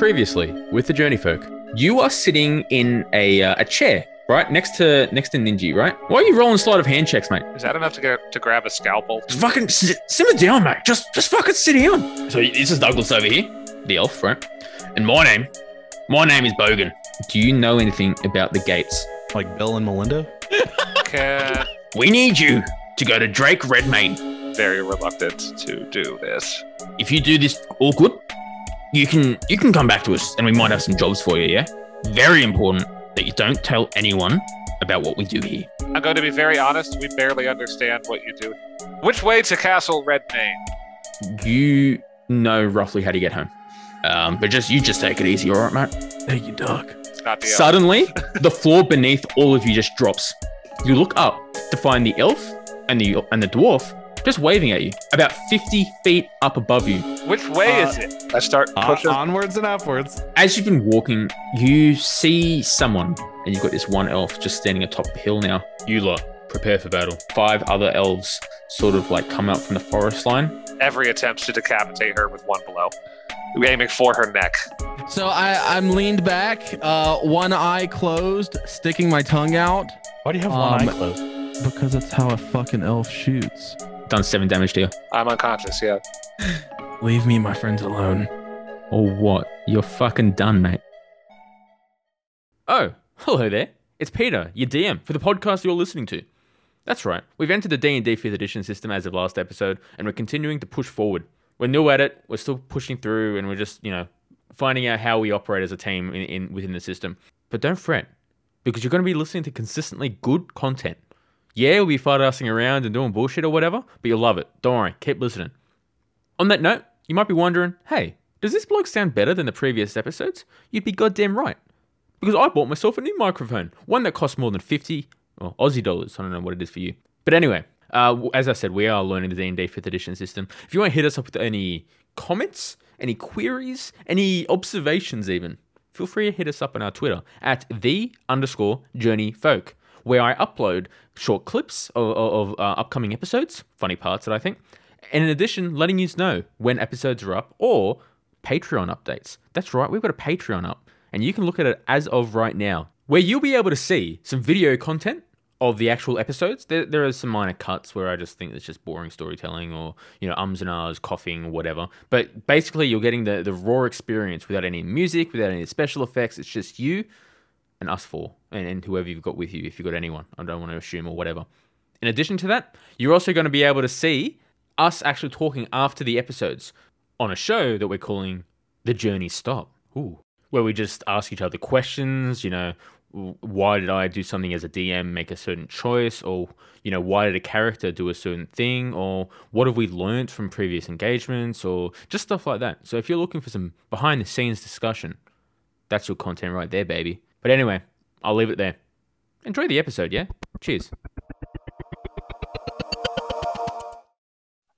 previously with the Journey Folk. You are sitting in a chair, right? Next to Ninji, right? Why are you rolling sleight of hand checks, mate? Is that enough to grab a scalpel? Just fucking simmer down, mate. Just fucking sit down. So this is Douglas over here, the elf, right? And my name is Bogan. Do you know anything about the gates? Like Bill and Melinda? We need you to go to Drake Redmayne. Very reluctant to do this. If you do this all good, you can come back to us and we might have some jobs for you, yeah? Very important that you don't tell anyone about what we do here. I'm going to be very honest, we barely understand what you do. Which way to Castle Redmayne? You know roughly how to get home. But just take it easy, all right, mate? Thank you, Doc. Suddenly, the floor beneath all of you just drops. You look up to find the elf and the dwarf just waving at you, about 50 feet up above you. Which way is it? I start pushing onwards and upwards. As you've been walking, you see someone, and you've got this one elf just standing atop the hill now. You lot, prepare for battle. 5 other elves sort of like come out from the forest line. Every attempt to decapitate her with one blow. We're aiming for her neck. So I'm leaned back, one eye closed, sticking my tongue out. Why do you have one eye closed? Because that's how a fucking elf shoots. Done 7 damage to you. I'm unconscious, yeah. Leave me and my friends alone. Or what? You're fucking done, mate. Oh, hello there. It's Peter, your DM, for the podcast you're listening to. That's right. We've entered the D&D 5th edition system as of last episode, and we're continuing to push forward. We're new at it. We're still pushing through, and we're just, finding out how we operate as a team within the system. But don't fret, because you're going to be listening to consistently good content. Yeah, we'll be fart-assing around and doing bullshit or whatever, but you'll love it. Don't worry, keep listening. On that note, you might be wondering, hey, does this blog sound better than the previous episodes? You'd be goddamn right. Because I bought myself a new microphone, one that costs more than 50 Aussie dollars. I don't know what it is for you. But anyway, as I said, we are learning the D&D 5th edition system. If you want to hit us up with any comments, any queries, any observations even, feel free to hit us up on our Twitter at @the_journeyfolk. Where I upload short clips of upcoming episodes, funny parts that I think, and in addition, letting you know when episodes are up or Patreon updates. That's right, we've got a Patreon up, and you can look at it as of right now, where you'll be able to see some video content of the actual episodes. There are some minor cuts where I just think it's just boring storytelling or, ums and ahs, coughing, whatever. But basically, you're getting the raw experience without any music, without any special effects. It's just you and us four, and whoever you've got with you, if you've got anyone. I don't want to assume or whatever. In addition to that, you're also going to be able to see us actually talking after the episodes on a show that we're calling The Journey Stop. Ooh. Where we just ask each other questions, why did I do something as a DM, make a certain choice, or, why did a character do a certain thing, or what have we learned from previous engagements, or just stuff like that. So if you're looking for some behind-the-scenes discussion, that's your content right there, baby. But anyway, I'll leave it there. Enjoy the episode, yeah? Cheers.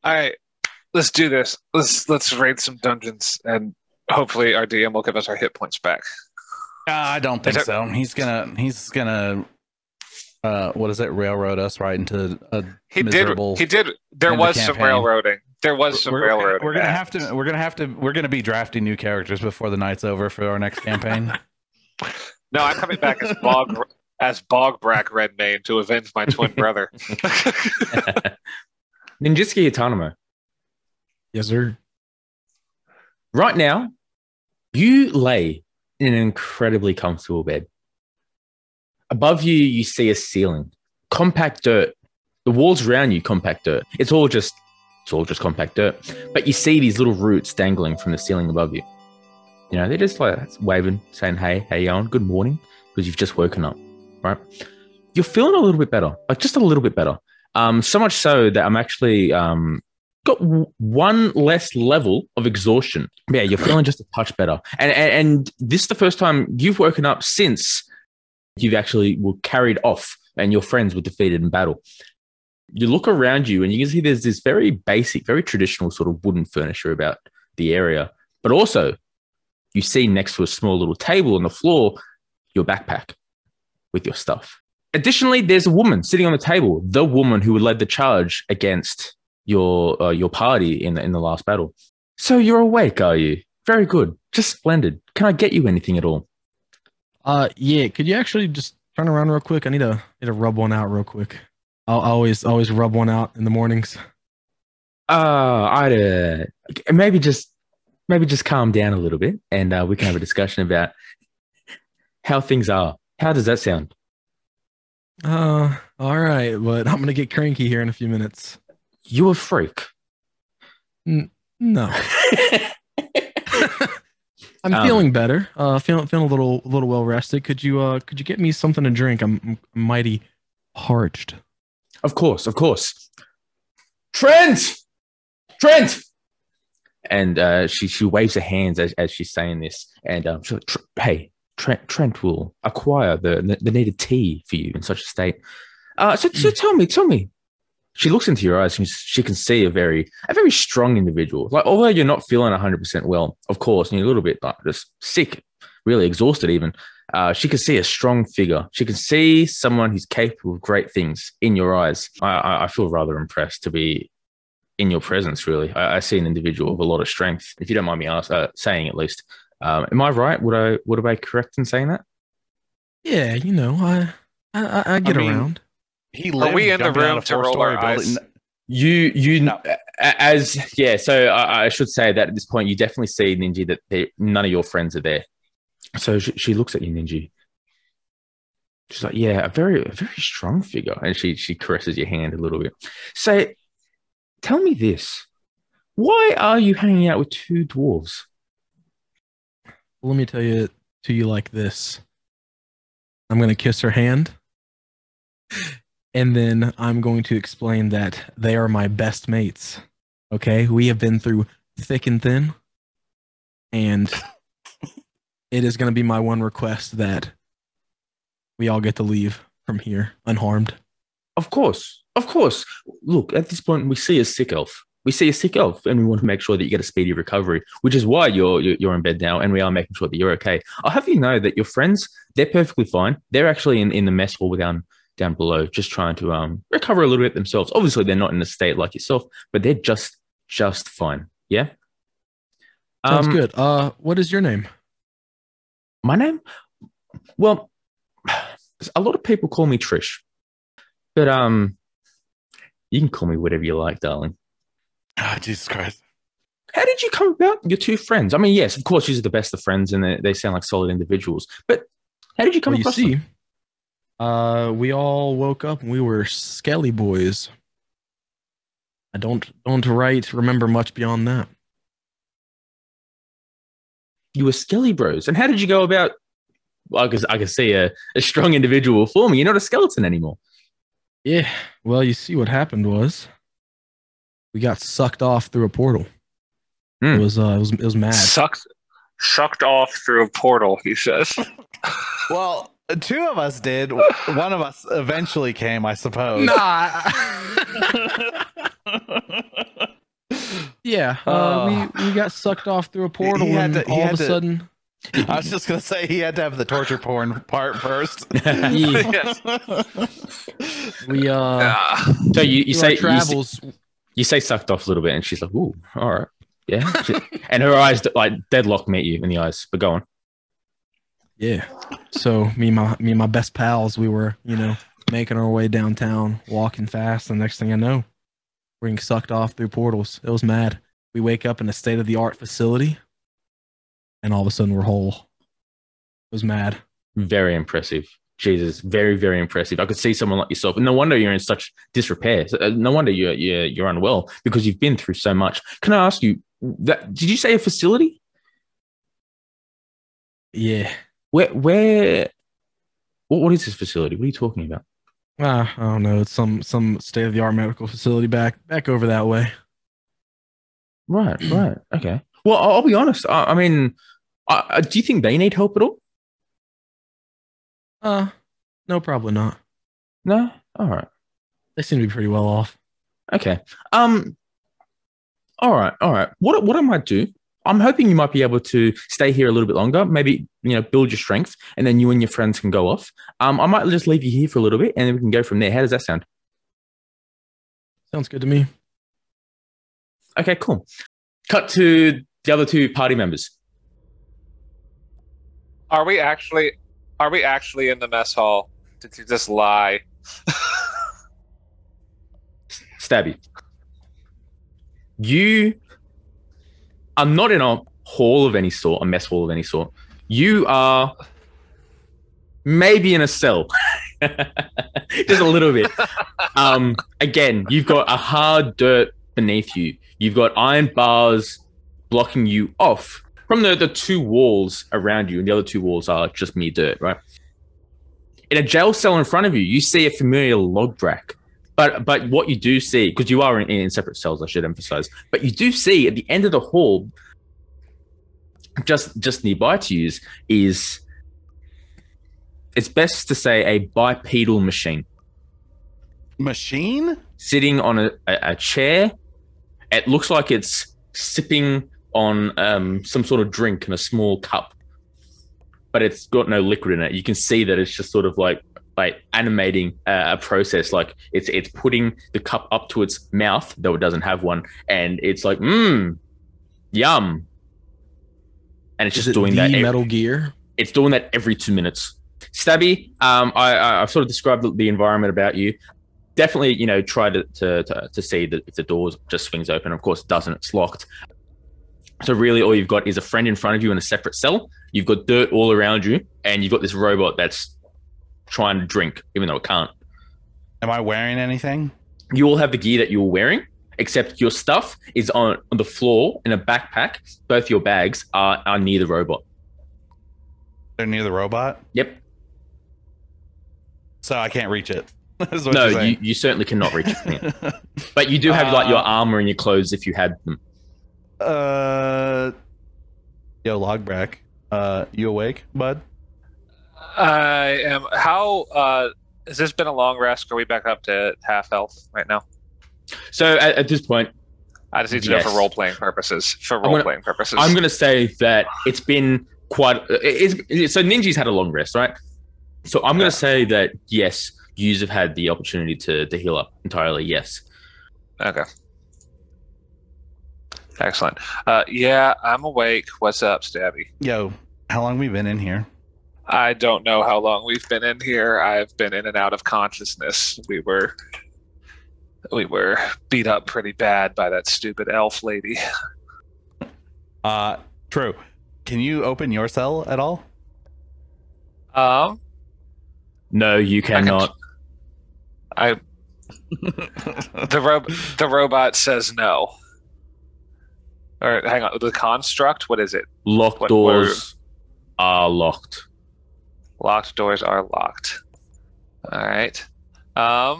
All right, let's do this. Let's raid some dungeons, and hopefully our DM will give us our hit points back. I don't think so. He's gonna. What is it? Railroad us right into a miserable. He did. There was some railroading. There was some railroading. We're gonna be drafting new characters before the night's over for our next campaign. No, I'm coming back as Bogbrack Redmayne to avenge my twin brother. Ninjitski Yotanamo. Yes, sir. Right now, you lay in an incredibly comfortable bed. Above you, you see a ceiling. Compact dirt. The walls around you, compact dirt. It's all just compact dirt. But you see these little roots dangling from the ceiling above you. They're just like waving, saying, hey, how you going? Good morning, because you've just woken up, right? You're feeling a little bit better, like just a little bit better. So much so that I'm actually got one less level of exhaustion. Yeah, you're feeling just a touch better. And this is the first time you've woken up since you've actually were carried off and your friends were defeated in battle. You look around you and you can see there's this very basic, very traditional sort of wooden furniture about the area, but also you see next to a small little table on the floor, your backpack with your stuff. Additionally, there's a woman sitting on the table, the woman who led the charge against your party in the last battle. So you're awake, are you? Very good. Just splendid. Can I get you anything at all? Yeah. Could you actually just turn around real quick? I need to rub one out real quick. I'll always rub one out in the mornings. Maybe just calm down a little bit, and we can have a discussion about how things are. How does that sound? All right, but I'm gonna get cranky here in a few minutes. You a freak? No. I'm feeling better. Feeling a little well rested. Could you get me something to drink? I'm mighty parched. Of course. Trent. And she waves her hands as she's saying this. And hey, Trent will acquire the needed tea for you in such a state. So tell me. She looks into your eyes and she can see a very strong individual. Like, although you're not feeling 100% well, of course, and you're a little bit like just sick, really exhausted even, she can see a strong figure. She can see someone who's capable of great things in your eyes. I feel rather impressed to be in your presence, really. I see an individual with a lot of strength, if you don't mind me saying at least. Am I right? Would I be correct in saying that? Yeah, I get around. Are we in the room to roll our eyes? No. So I should say that at this point, you definitely see, Ninji, that none of your friends are there. So she looks at you, Ninji. She's like, yeah, a very strong figure. And she caresses your hand a little bit. So tell me this. Why are you hanging out with two dwarves? Let me tell you to you like this. I'm going to kiss her hand. And then I'm going to explain that they are my best mates. Okay? We have been through thick and thin. And it is going to be my one request that we all get to leave from here unharmed. Of course. Look, at this point, we see a sick elf. And we want to make sure that you get a speedy recovery, which is why you're in bed now, and we are making sure that you're okay. I'll have you know that your friends, they're perfectly fine. They're actually in the mess hall down below, just trying to recover a little bit themselves. Obviously, they're not in a state like yourself, but they're just fine. Yeah? Sounds good. What is your name? My name? Well, a lot of people call me Trish, but you can call me whatever you like, darling. Oh, Jesus Christ. How did you come about your two friends? I mean, yes, of course, these are the best of friends, and they sound like solid individuals, but how did you come across them? We all woke up and we were skelly boys. I don't remember much beyond that. You were skelly bros. And how did you go about? Well, I can see a strong individual for me. You're not a skeleton anymore. Yeah. Well, you see what happened was we got sucked off through a portal. It was mad. Sucked off through a portal, he says. Well, two of us did. One of us eventually came, I suppose. Nah. Yeah. We got sucked off through a portal and all of a sudden... I was just going to say he had to have the torture porn part first. Yes. You say sucked off a little bit, and she's like, ooh, all right. Yeah. And her eyes, like, deadlock met you in the eyes, but go on. Yeah. So me and my best pals, we were, making our way downtown, walking fast. The next thing I know, we're getting sucked off through portals. It was mad. We wake up in a state-of-the-art facility, and all of a sudden we're whole. It was mad. Very impressive. Jesus, very, very impressive. I could see someone like yourself. No wonder you're in such disrepair. No wonder you're unwell, because you've been through so much. Can I ask you, did you say a facility? Yeah. What is this facility? What are you talking about? I don't know. It's some state-of-the-art medical facility back over that way. Right. Okay. Well, I'll be honest. I mean, do you think they need help at all? No, probably not. No? All right. They seem to be pretty well off. Okay. All right. What I might do, I'm hoping you might be able to stay here a little bit longer, maybe, build your strength, and then you and your friends can go off. I might just leave you here for a little bit, and then we can go from there. How does that sound? Sounds good to me. Okay, cool. Cut to the other two party members. Are we actually in the mess hall? Did you just lie? Stabby, you are not in a hall of any sort, a mess hall of any sort. You are maybe in a cell. Just a little bit. Again, you've got a hard dirt beneath you. You've got iron bars blocking you off from the two walls around you, and the other two walls are just mere dirt, right? In a jail cell in front of you, you see a familiar Logbrak. But what you do see, because you are in separate cells, I should emphasize, but you do see at the end of the hall, just nearby to you is it's best to say a bipedal machine. Machine? Sitting on a chair. It looks like it's sipping on some sort of drink in a small cup, but it's got no liquid in it. You can see that it's just sort of like animating a process. Like it's putting the cup up to its mouth, though it doesn't have one, and it's like, yum. And it's just doing that. Metal Gear? It's doing that every 2 minutes. Stabby, I've sort of described the environment about you. Definitely, you know, try to see that if the door just swings open. Of course, it doesn't. It's locked. So really, all you've got is a friend in front of you in a separate cell. You've got dirt all around you, and you've got this robot that's trying to drink, even though it can't. Am I wearing anything? You all have the gear that you were wearing, except your stuff is on the floor in a backpack. Both your bags are near the robot. They're near the robot? Yep. So I can't reach it. No, you certainly cannot reach it. Yeah. But you do have like your armor and your clothes if you had them. Yo, Logbrak, you awake, bud? I am. How has this been a long rest? Are we back up to half health right now? So at this point, I just need to know for role playing purposes. I'm going to say that it's been quite. So Ninji's had a long rest, right? So I'm going to say that, yes, yous have had the opportunity to heal up entirely, yes. Okay. Excellent. Yeah, I'm awake. What's up, Stabby? Yo, how long have we been in here? I don't know how long we've been in here. I've been in and out of consciousness. We were beat up pretty bad by that stupid elf lady. True. Can you open your cell at all? No, you cannot. The robot says no. All right, hang on. The construct, what is it? Locked doors are locked. Locked doors are locked. All right. I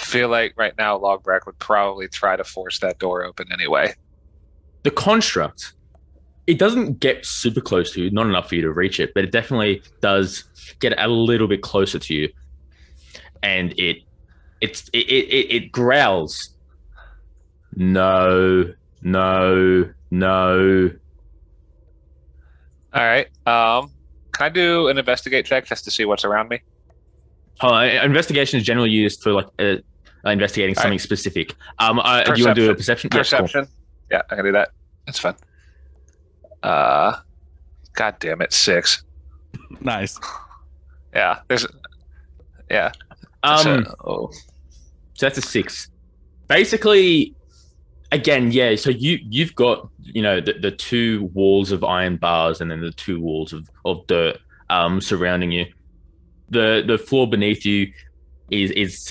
feel like right now Logbrak would probably try to force that door open anyway. The construct, it doesn't get super close to you, not enough for you to reach it, but it definitely does get a little bit closer to you, and it growls. No. All right. Can I do an investigate check just to see what's around me? Investigation is generally used for like investigating something specific. Do you want to do a perception? Perception. Yeah, I can do that. That's fun. God damn it, 6. Nice. Yeah. Yeah. So that's a 6. Basically, again, yeah. So you've got, you know, the two walls of iron bars and then the two walls of dirt surrounding you. The floor beneath you is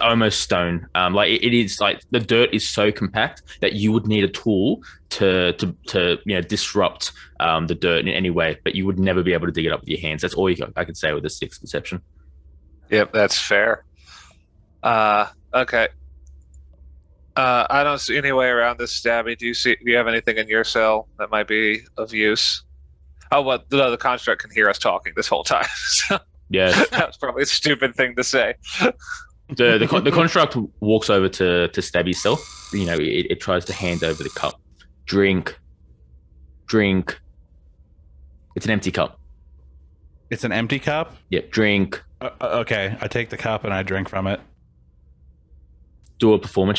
almost stone. Like it is, like the dirt is so compact that you would need a tool to you know, disrupt the dirt in any way, but you would never be able to dig it up with your hands. That's all I could say with a 6 perception. Yep, that's fair. Okay. I don't see any way around this, Stabby. Do you have anything in your cell that might be of use? Oh, well, the construct can hear us talking this whole time. So yes. That was probably a stupid thing to say. The construct walks over to Stabby's cell. You know, it tries to hand over the cup. Drink. It's an empty cup. It's an empty cup? Yeah, drink. Okay, I take the cup and I drink from it. Do a performance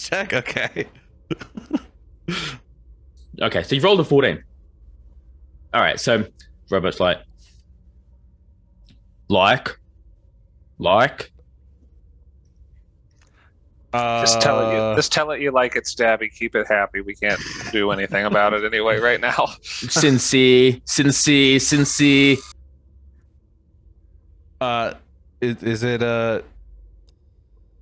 check. Okay. Okay, so you've rolled a 14. All right, so Robert's like. Just tell it you like it's Stabby. Keep it happy. We can't do anything about it anyway right now. Sincere. Is it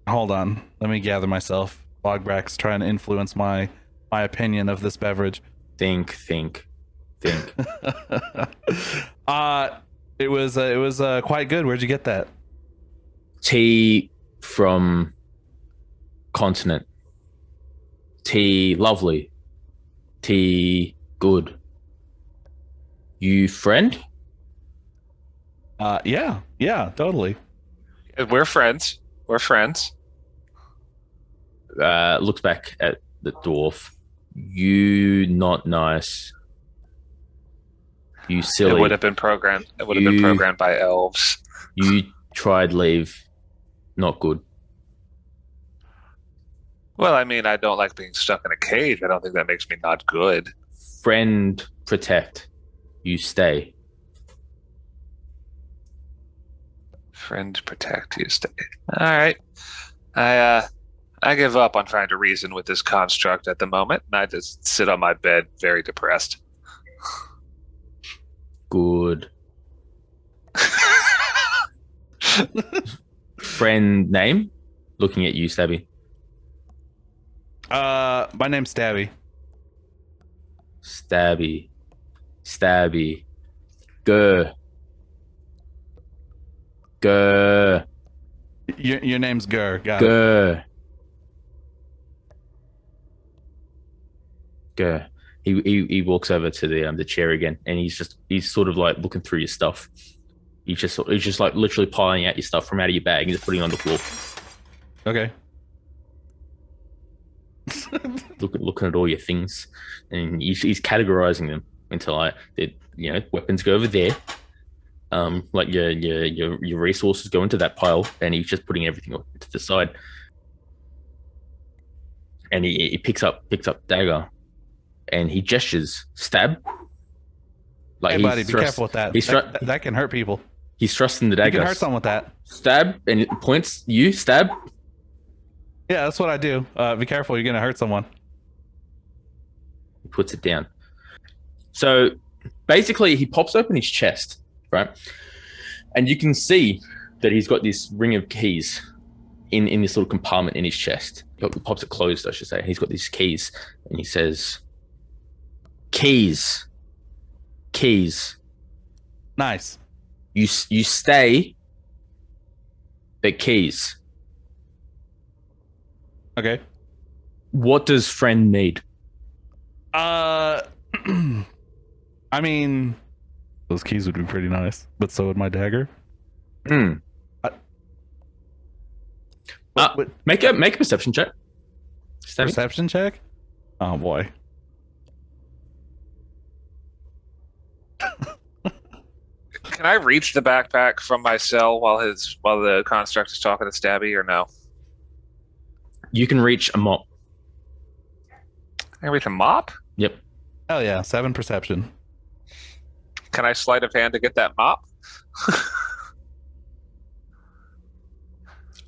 hold on. Let me gather myself. Bogbrack's trying to influence my opinion of this beverage. Think. It was quite good. Where'd you get that? Tea from continent. Tea lovely. Tea good. You friend? Yeah, totally. We're friends. Looks back at the dwarf. You not nice. You silly. It would have been programmed. By elves. You tried leave. Not good. Well, I mean, I don't like being stuck in a cage. I don't think that makes me not good. Friend, protect. You stay. Friend, protect. You stay. All right. I give up on trying to reason with this construct at the moment, and I just sit on my bed, very depressed. Good. Friend name? Looking at you, Stabby. My name's Stabby. Stabby. Ger. Your name's Ger. Got it. Ger. He walks over to the chair again, and he's sort of like looking through your stuff. He's just like literally piling out your stuff from out of your bag and just putting it on the floor. Okay. Looking at all your things, and he's categorizing them into like weapons go over there, like your resources go into that pile, and he's just putting everything to the side. And he picks up dagger, and he gestures stab. Like, hey buddy, be careful with that. That can hurt people. He's thrusting the dagger. You can hurt someone with that. Stab, and it points you stab. Yeah, that's what I do. Be careful, you're going to hurt someone. He puts it down. So basically, he pops open his chest, right? And you can see that he's got this ring of keys in this little compartment in his chest. He pops it closed, I should say. He's got these keys, and he says, Keys. Nice. You stay, but keys. Okay. What does friend need? I mean, those keys would be pretty nice, but so would my dagger. Make a perception check. Perception check? Oh boy. Can I reach the backpack from my cell while the construct is talking to Stabby, or no? You can reach a mop. I can reach a mop? Yep. Hell yeah, 7 perception. Can I sleight of hand to get that mop?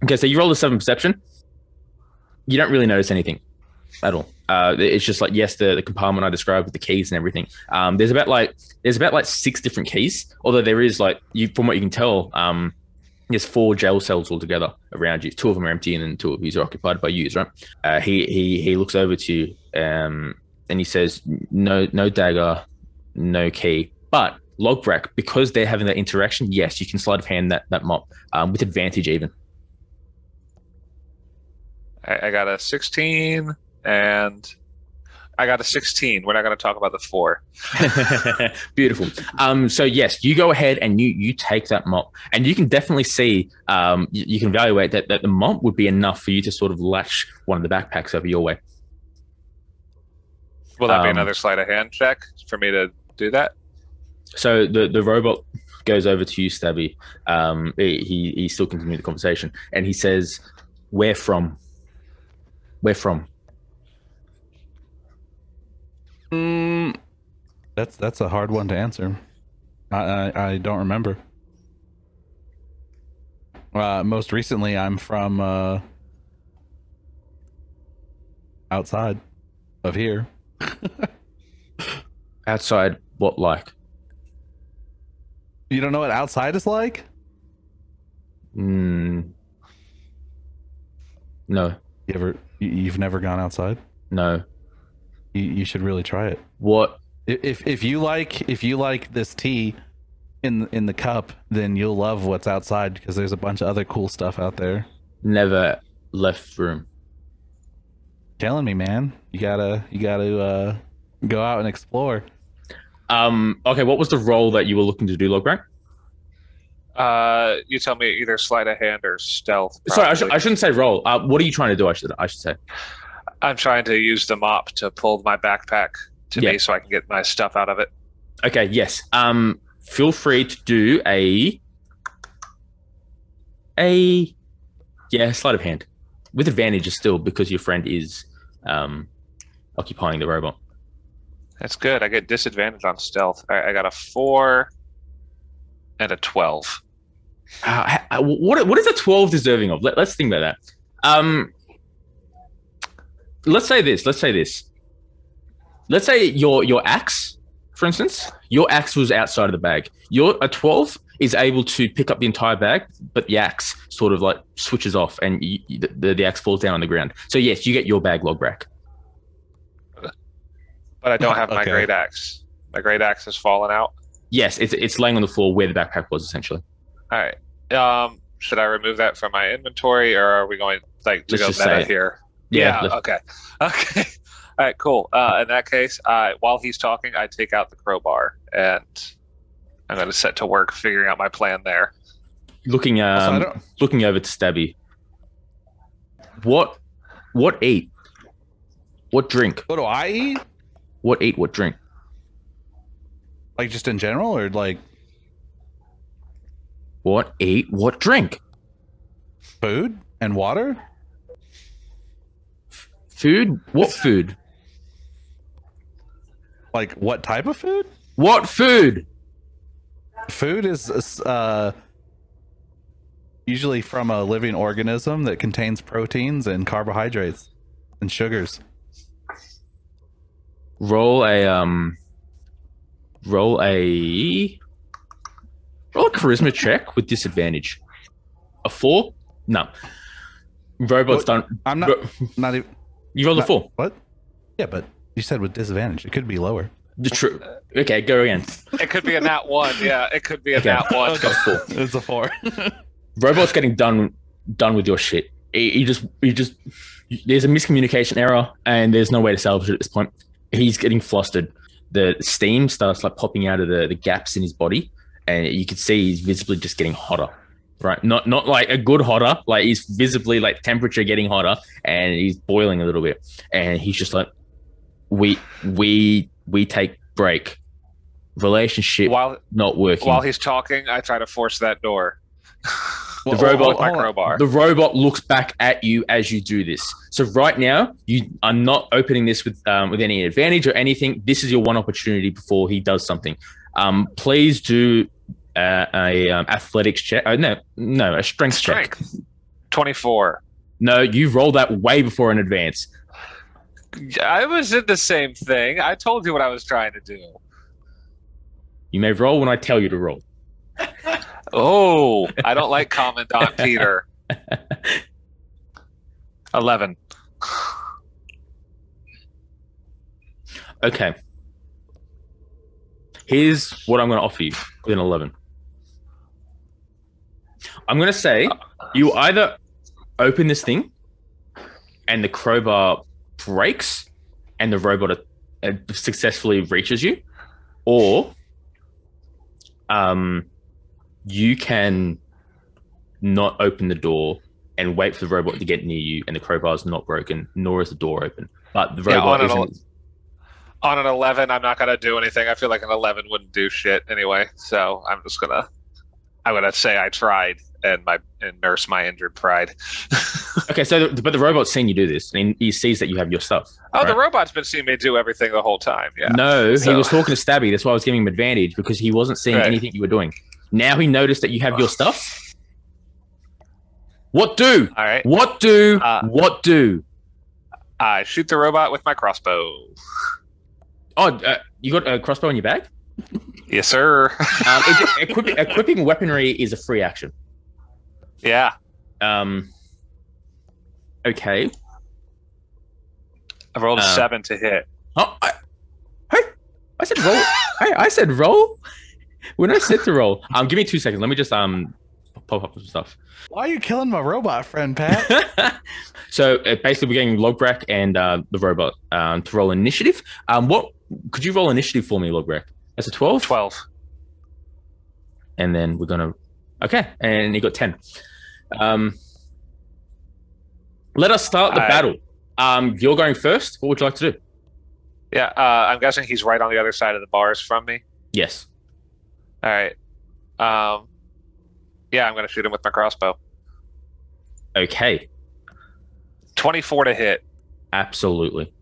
Okay, so you roll a 7 perception. You don't really notice anything at all. It's just like, yes, the compartment I described with the keys and everything. There's about 6 different keys. Although there is from what you can tell, there's 4 jail cells altogether around you. 2 of them are empty, and then 2 of these are occupied by you, right? He looks over to you, and he says, "No dagger, no key." But Logbrak, because they're having that interaction, yes, you can sleight of hand that mop with advantage even. I got a 16, and I got a 16. We're not going to talk about the 4. Beautiful. So yes, you go ahead and you take that mop, and you can definitely see, you can evaluate that the mop would be enough for you to sort of latch one of the backpacks over your way. Will that be another sleight of hand check for me to do that? So the robot goes over to you, Stabby. He still continues the conversation, and he says, "Where from? That's a hard one to answer. I don't remember. Most recently, I'm from outside of here. Outside, what like? You don't know what outside is like? No. You've never gone outside? No. You should really try it. What if you like this tea in the cup, then you'll love what's outside, because there's a bunch of other cool stuff out there. Never left room. Telling me, man, you gotta go out and explore. Okay, what was the role that you were looking to do, Logbrak? You tell me, either sleight of hand or stealth. Probably. Sorry, I shouldn't say roll. What are you trying to do? I should say. I'm trying to use the mop to pull my backpack to me so I can get my stuff out of it. Okay, yes. Feel free to do a sleight of hand with advantage still, because your friend is occupying the robot. That's good. I get disadvantage on stealth. All right, I got a 4 and a 12. What is a 12 deserving of? Let's think about that. Let's say this. Let's say your axe, for instance, your axe was outside of the bag. A 12 is able to pick up the entire bag, but the axe sort of like switches off and the axe falls down on the ground. So yes, you get your bag, Logbrak. But I don't have my great axe. My great axe has fallen out. Yes, it's laying on the floor where the backpack was, essentially. All right. Should I remove that from my inventory, or are we going to go meta here? Yeah. Okay. All right. Cool. In that case, while he's talking, I take out the crowbar and I'm going to set to work figuring out my plan there. Looking over to Stabby. What eat? What drink? What do I eat? What eat? What drink? Like just in general, or like what eat? What drink? Food and water. Food? What food? Like what type of food? What food? Food is usually from a living organism that contains proteins and carbohydrates and sugars. Roll a charisma check with disadvantage. A 4? No. Robots don't. I'm not. Not even. You rolled a 4. What? Yeah, but you said with disadvantage. It could be lower. True. Okay, go again. It could be a nat 1. Yeah, it could be a nat 1. Okay, cool. It's a 4. Robots getting done with your shit. There's a miscommunication error, and there's no way to salvage it at this point. He's getting flustered. The steam starts like popping out of the gaps in his body, and you can see he's visibly just getting hotter. Right, not like a good hotter, like he's visibly like temperature getting hotter, and he's boiling a little bit, and he's just like, we take break, relationship not working. While he's talking, I try to force that door. The robot looks back at you as you do this. So right now, you are not opening this with any advantage or anything. This is your one opportunity before he does something. Please do. Athletics check. Oh, no, a strength check. 24. No, you rolled that way before in advance. I was in the same thing. I told you what I was trying to do. You may roll when I tell you to roll. Oh, I don't like Commandant Peter. 11. Okay. Here's what I'm going to offer you with an 11. I'm going to say you either open this thing and the crowbar breaks and the robot successfully reaches you, or you can not open the door and wait for the robot to get near you, and the crowbar is not broken, nor is the door open. But the robot isn't. On an 11, I'm not going to do anything. I feel like an 11 wouldn't do shit anyway. So I'm going to say I tried and nurse my injured pride. Okay, so but the robot's seen you do this, and he sees that you have your stuff. Oh, right? The robot's been seeing me do everything the whole time. Yeah. No, so. He was talking to Stabby. That's why I was giving him advantage, because he wasn't seeing anything you were doing. Now he noticed that you have your stuff. What do? All right. What do? What do? I shoot the robot with my crossbow. Oh, you got a crossbow in your bag? Yes, sir. Equipping weaponry is a free action. Yeah. Okay. I rolled a 7 to hit. Oh, I said roll. I said roll. When I said to roll, give me 2 seconds. Let me just pop up some stuff. Why are you killing my robot friend, Pat? So basically, we're getting Logbrak and the robot to roll initiative. What could you roll initiative for me, Logbrak? That's a 12. 12. And then we're gonna. Okay, and he got 10. Let us start the battle. You're going first. What would you like to do? Yeah, I'm guessing he's right on the other side of the bars from me. Yes. All right. Yeah, I'm going to shoot him with my crossbow. Okay. 24 to hit. Absolutely.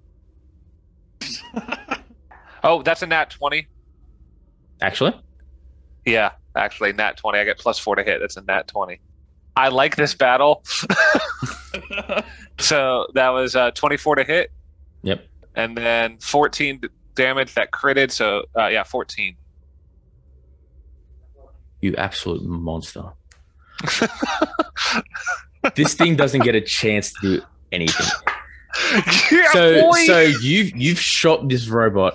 Oh, that's a nat 20. Actually? Yeah, actually, nat 20. I get +4 to hit. That's a nat 20. I like this battle. So that was 24 to hit. Yep. And then 14 damage that critted. So, 14. You absolute monster. This thing doesn't get a chance to do anything. Yeah, so you've shot this robot.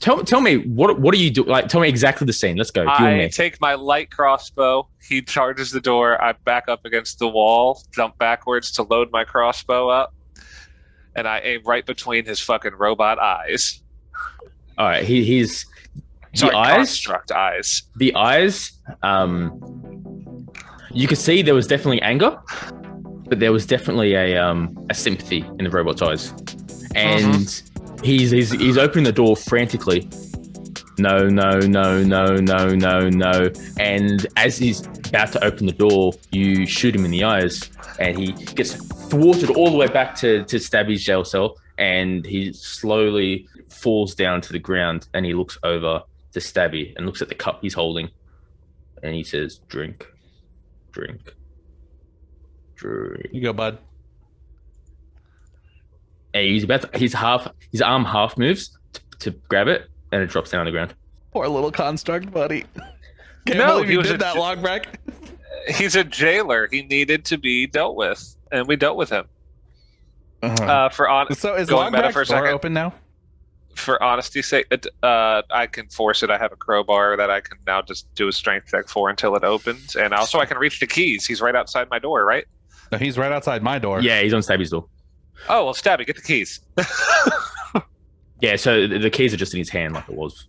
Tell me what do you do? Like, tell me exactly the scene. Let's go. I take my light crossbow. He charges the door. I back up against the wall, jump backwards to load my crossbow up, and I aim right between his fucking robot eyes. All right, he's. The eyes. You could see there was definitely anger, but there was definitely a sympathy in the robot's eyes. And he's opening the door frantically. No. And as he's about to open the door, you shoot him in the eyes, and he gets thwarted all the way back to Stabby's jail cell, and he slowly falls down to the ground, and he looks over to Stabby and looks at the cup he's holding, and he says, drink. You go, bud. And he's about to, his arm half moves to grab it, and it drops down on the ground. Poor little construct buddy. No, he did that log back. He's a jailer. He needed to be dealt with, and we dealt with him. So is Logbrack's door open now? For honesty's sake, I can force it. I have a crowbar that I can now just do a strength check for until it opens, and also I can reach the keys. He's right outside my door, right? No, he's right outside my door. Yeah, he's on Stabby's door. Oh well, Stabby, get the keys. Yeah, so the keys are just in his hand, like it was.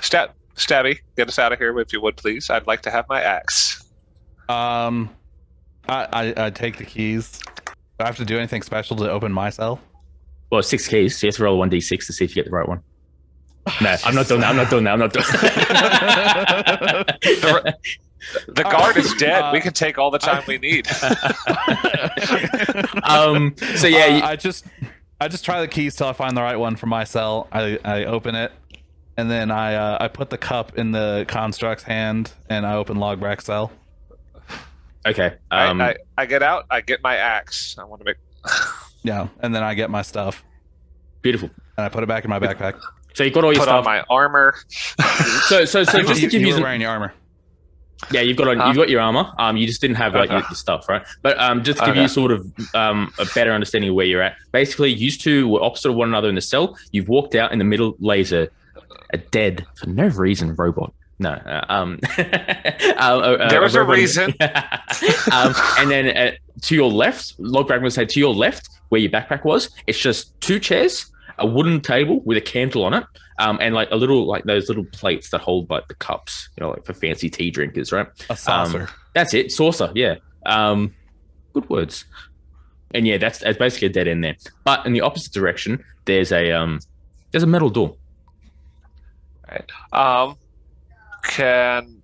Stabby, get us out of here if you would, please. I'd like to have my axe. I take the keys. Do I have to do anything special to open my cell? Well, 6 keys, so you have to roll 1d6 to see if you get the right one. No, I'm not doing that. The guard is dead. We can take all the time we need. So yeah, I just try the keys till I find the right one for my cell. I open it, and then I put the cup in the construct's hand, and I open Logbrack's cell. Okay. I get out. I get my axe. I want to make. Yeah, and then I get my stuff. Beautiful. And I put it back in my backpack. So you got all your stuff. Put on my armor. So just to give you wearing your armor. Yeah, you've got your armor. You just didn't have like your stuff, right? But just to give you sort of a better understanding of where you're at. Basically, you two were opposite of one another in the cell. You've walked out in the middle, laser, a dead for no reason robot. No. There was a reason. And then to your left, Logbrak would say to your left, where your backpack was, it's just 2 chairs, a wooden table with a candle on it, and like a little, like those little plates that hold like the cups, you know, like for fancy tea drinkers, right? A saucer. That's it, saucer. Yeah. Good words. And yeah, that's basically a dead end there. But in the opposite direction, there's a metal door. All right. Can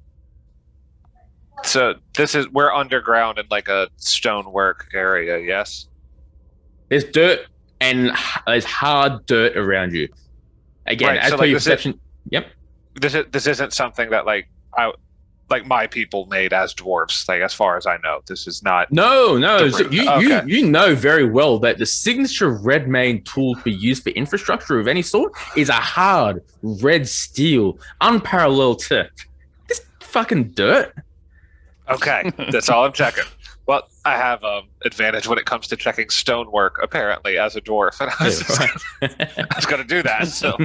So this is, we're underground in like a stonework area, yes? There's dirt and there's hard dirt around you. Again, right, as so per like your perception, yep. This isn't something that like my people made as dwarves, like as far as I know. This is not. No. So you know very well that the signature Redmayne tool to be used for infrastructure of any sort is a hard red steel, unparalleled to this fucking dirt. Okay, that's all I'm checking. Well, I have advantage when it comes to checking stonework, apparently, as a dwarf. And I was going to do that. So,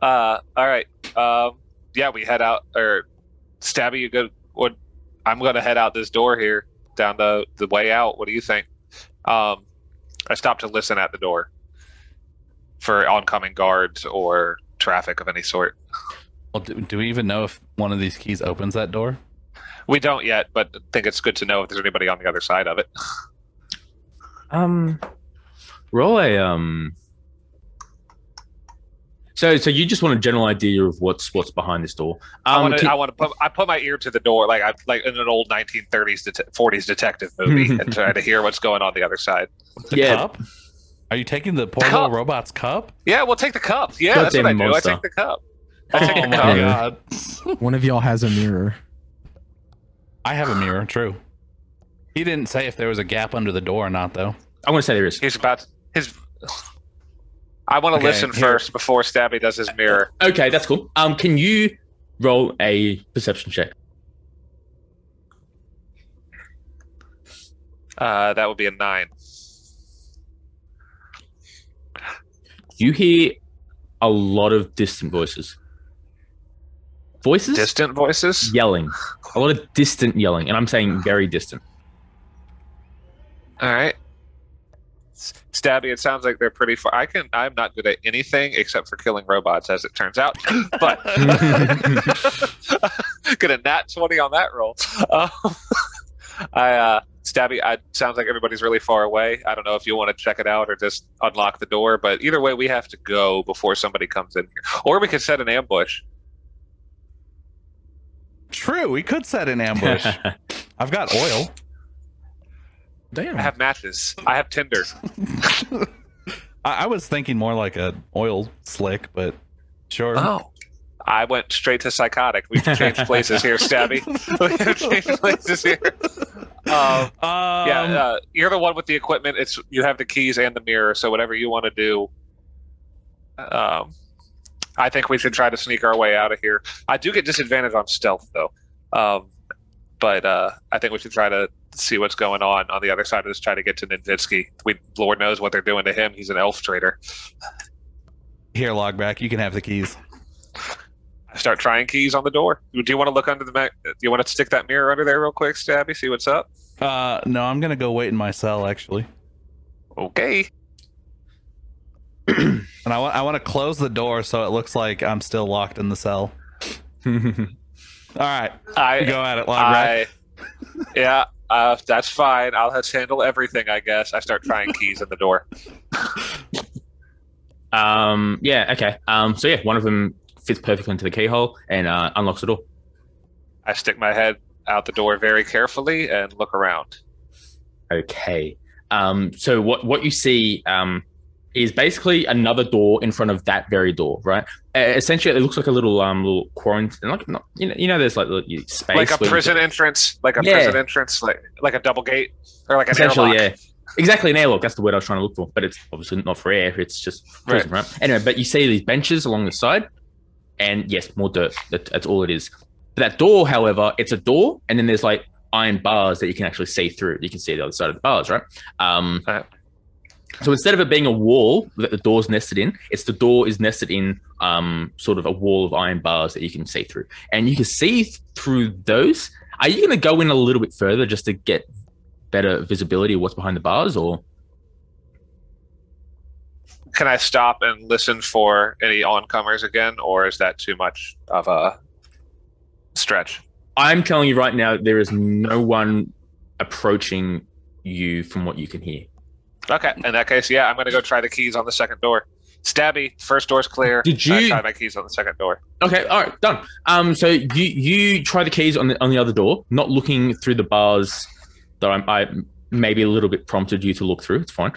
all right. Yeah, we head out. Or Stabby, you good? I'm going to head out this door here, down the way out. What do you think? I stopped to listen at the door for oncoming guards or traffic of any sort. Well, do we even know if one of these keys opens that door? We don't yet, but I think it's good to know if there's anybody on the other side of it. Roll a So you just want a general idea of what's behind this door. I put my ear to the door, like in an old 1930s 40s detective movie, and try to hear what's going on the other side. The cup? Are you taking the poor little robot's cup? Yeah, we'll take the cup. Yeah, that's what I do. Monster. I take the cup. Oh my god! One of y'all has a mirror. I have a mirror, true. He didn't say if there was a gap under the door or not, though. I want to say there is. He's about his. I want to listen first before Stabby does his mirror. Okay, that's cool. Can you roll a perception check? That would be a 9. You hear a lot of distant voices. Voices? Distant voices? Yelling. A lot of distant yelling, and I'm saying very distant. All right. Stabby, it sounds like they're pretty far. I'm not good at anything except for killing robots, as it turns out. But good at nat 20 on that roll. Stabby, sounds like everybody's really far away. I don't know if you want to check it out or just unlock the door, but either way, we have to go before somebody comes in here. Or we could set an ambush. True, we could set an ambush. I've got oil. Damn. I have matches. I have tinder. I was thinking more like an oil slick, but sure. Oh, I went straight to psychotic. We've changed places here, Stabby. We've changed places here. You're the one with the equipment. You have the keys and the mirror, so whatever you want to do. I think we should try to sneak our way out of here. I do get disadvantage on stealth, though. But I think we should try to see what's going on the other side of this, try to get to Ninjitski. Lord knows what they're doing to him. He's an elf traitor. Here, Logbrak, you can have the keys. I start trying keys on the door. Do you want to look under the mat? Do you want to stick that mirror under there real quick, Stabby, see what's up? No, I'm going to go wait in my cell, actually. Okay. And I want to close the door so it looks like I'm still locked in the cell. All right, go at it, Logbrak. Yeah, that's fine. I'll handle everything, I guess. I start trying keys in the door. Yeah. Okay. So yeah, one of them fits perfectly into the keyhole and unlocks the door. I stick my head out the door very carefully and look around. Okay. So what you see? Is basically another door in front of that very door, right? Essentially, it looks like a little quarantine, like you know, there's like little space, like a prison entrance, like a double gate, or like an airlock. Yeah, exactly, an airlock. That's the word I was trying to look for, but it's obviously not for air. It's just prison, right? Anyway, but you see these benches along the side, and yes, more dirt. That's all it is. But that door, however, it's a door, and then there's like iron bars that you can actually see through. You can see the other side of the bars, right? So instead of it being a wall that the door's nested in, the door is nested in sort of a wall of iron bars that you can see through. And you can see through those. Are you going to go in a little bit further just to get better visibility of what's behind the bars, or can I stop and listen for any oncomers again, or is that too much of a stretch? I'm telling you right now, there is no one approaching you from what you can hear. Okay, in that case, yeah, I'm going to go try the keys on the second door. Stabby, first door's clear. Did you try my keys on the second door? Okay, all right, done. So you try the keys on the other door, not looking through the bars that I maybe a little bit prompted you to look through. It's fine.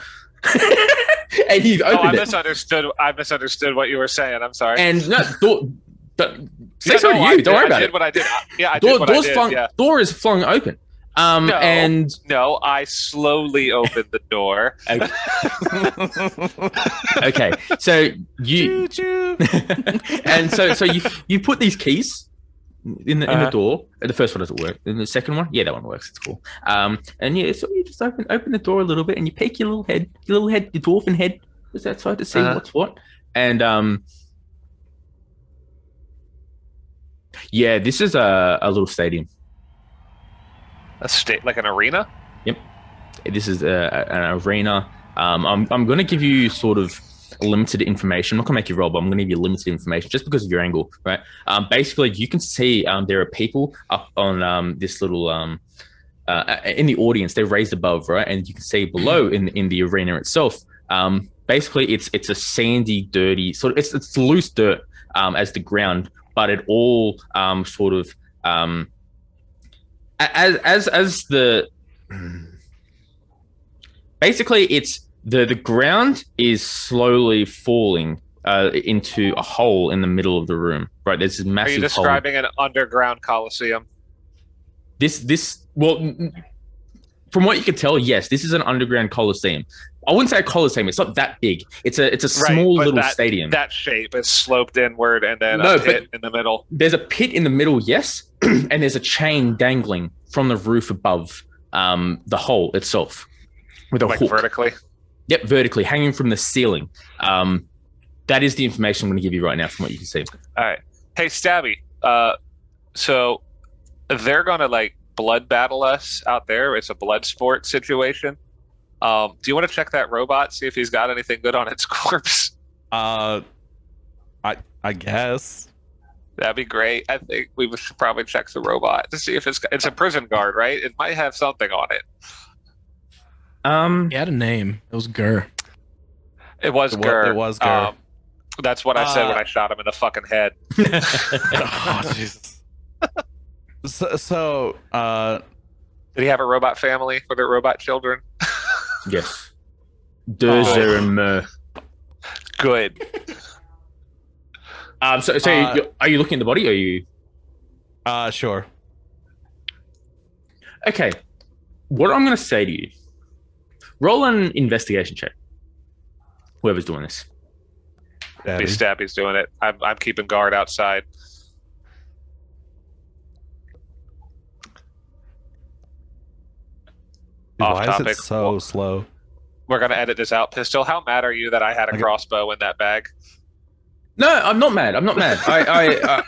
And you've opened it. I misunderstood what you were saying. I'm sorry. And no, door. Don't worry about it. I did what I did. Yeah, I did what I did. Yeah. Door is flung open. No, I slowly opened the door. Okay. So you and so you put these keys in the door. The first one doesn't work. Then the second one, yeah, that one works. It's cool. So you just open the door a little bit, and you peek your dwarven head, just outside to see what's what, and yeah, this is a little stadium. Like an arena? Yep. This is an arena. I'm going to give you sort of limited information. I'm not going to make you roll, but I'm going to give you limited information just because of your angle, right? Basically, you can see there are people up on this little in the audience. They're raised above, right? And you can see below in the arena itself. Basically, it's a sandy, dirty sort of. It's loose dirt as the ground, but it all sort of. As the basically it's the ground is slowly falling into a hole in the middle of the room, right? There's this massive. Are you describing hole. An underground Colosseum? Well, from what you can tell, yes, this is an underground Colosseum. I wouldn't say a Colosseum. It's not that big. It's a small little stadium. That shape is sloped inward and then a pit in the middle. There's a pit in the middle, yes, and there's a chain dangling from the roof above the hole itself with a hook. Vertically? Yep, vertically, hanging from the ceiling. That is the information I'm going to give you right now from what you can see. All right. Hey, Stabby, so they're going to, blood battle us out there. It's a blood sport situation. Do you want to check that robot, see if he's got anything good on its corpse? I guess that'd be great. I think we should probably check the robot to see if it's a prison guard, right? It might have something on it. He had a name. It was Ger. It was Ger. That's what I said when I shot him in the fucking head. Oh, Jesus. So did he have a robot family? Were there robot children? Yes. Dozer and Mer. Good. Are you looking at the body? Or are you? Sure. Okay. What I'm going to say to you, roll an investigation check. Whoever's doing this. Stabby's doing it. I'm keeping guard outside. Why is it so slow? We're going to edit this out, Pistol. How mad are you that I had a crossbow in that bag? No, I'm not mad. I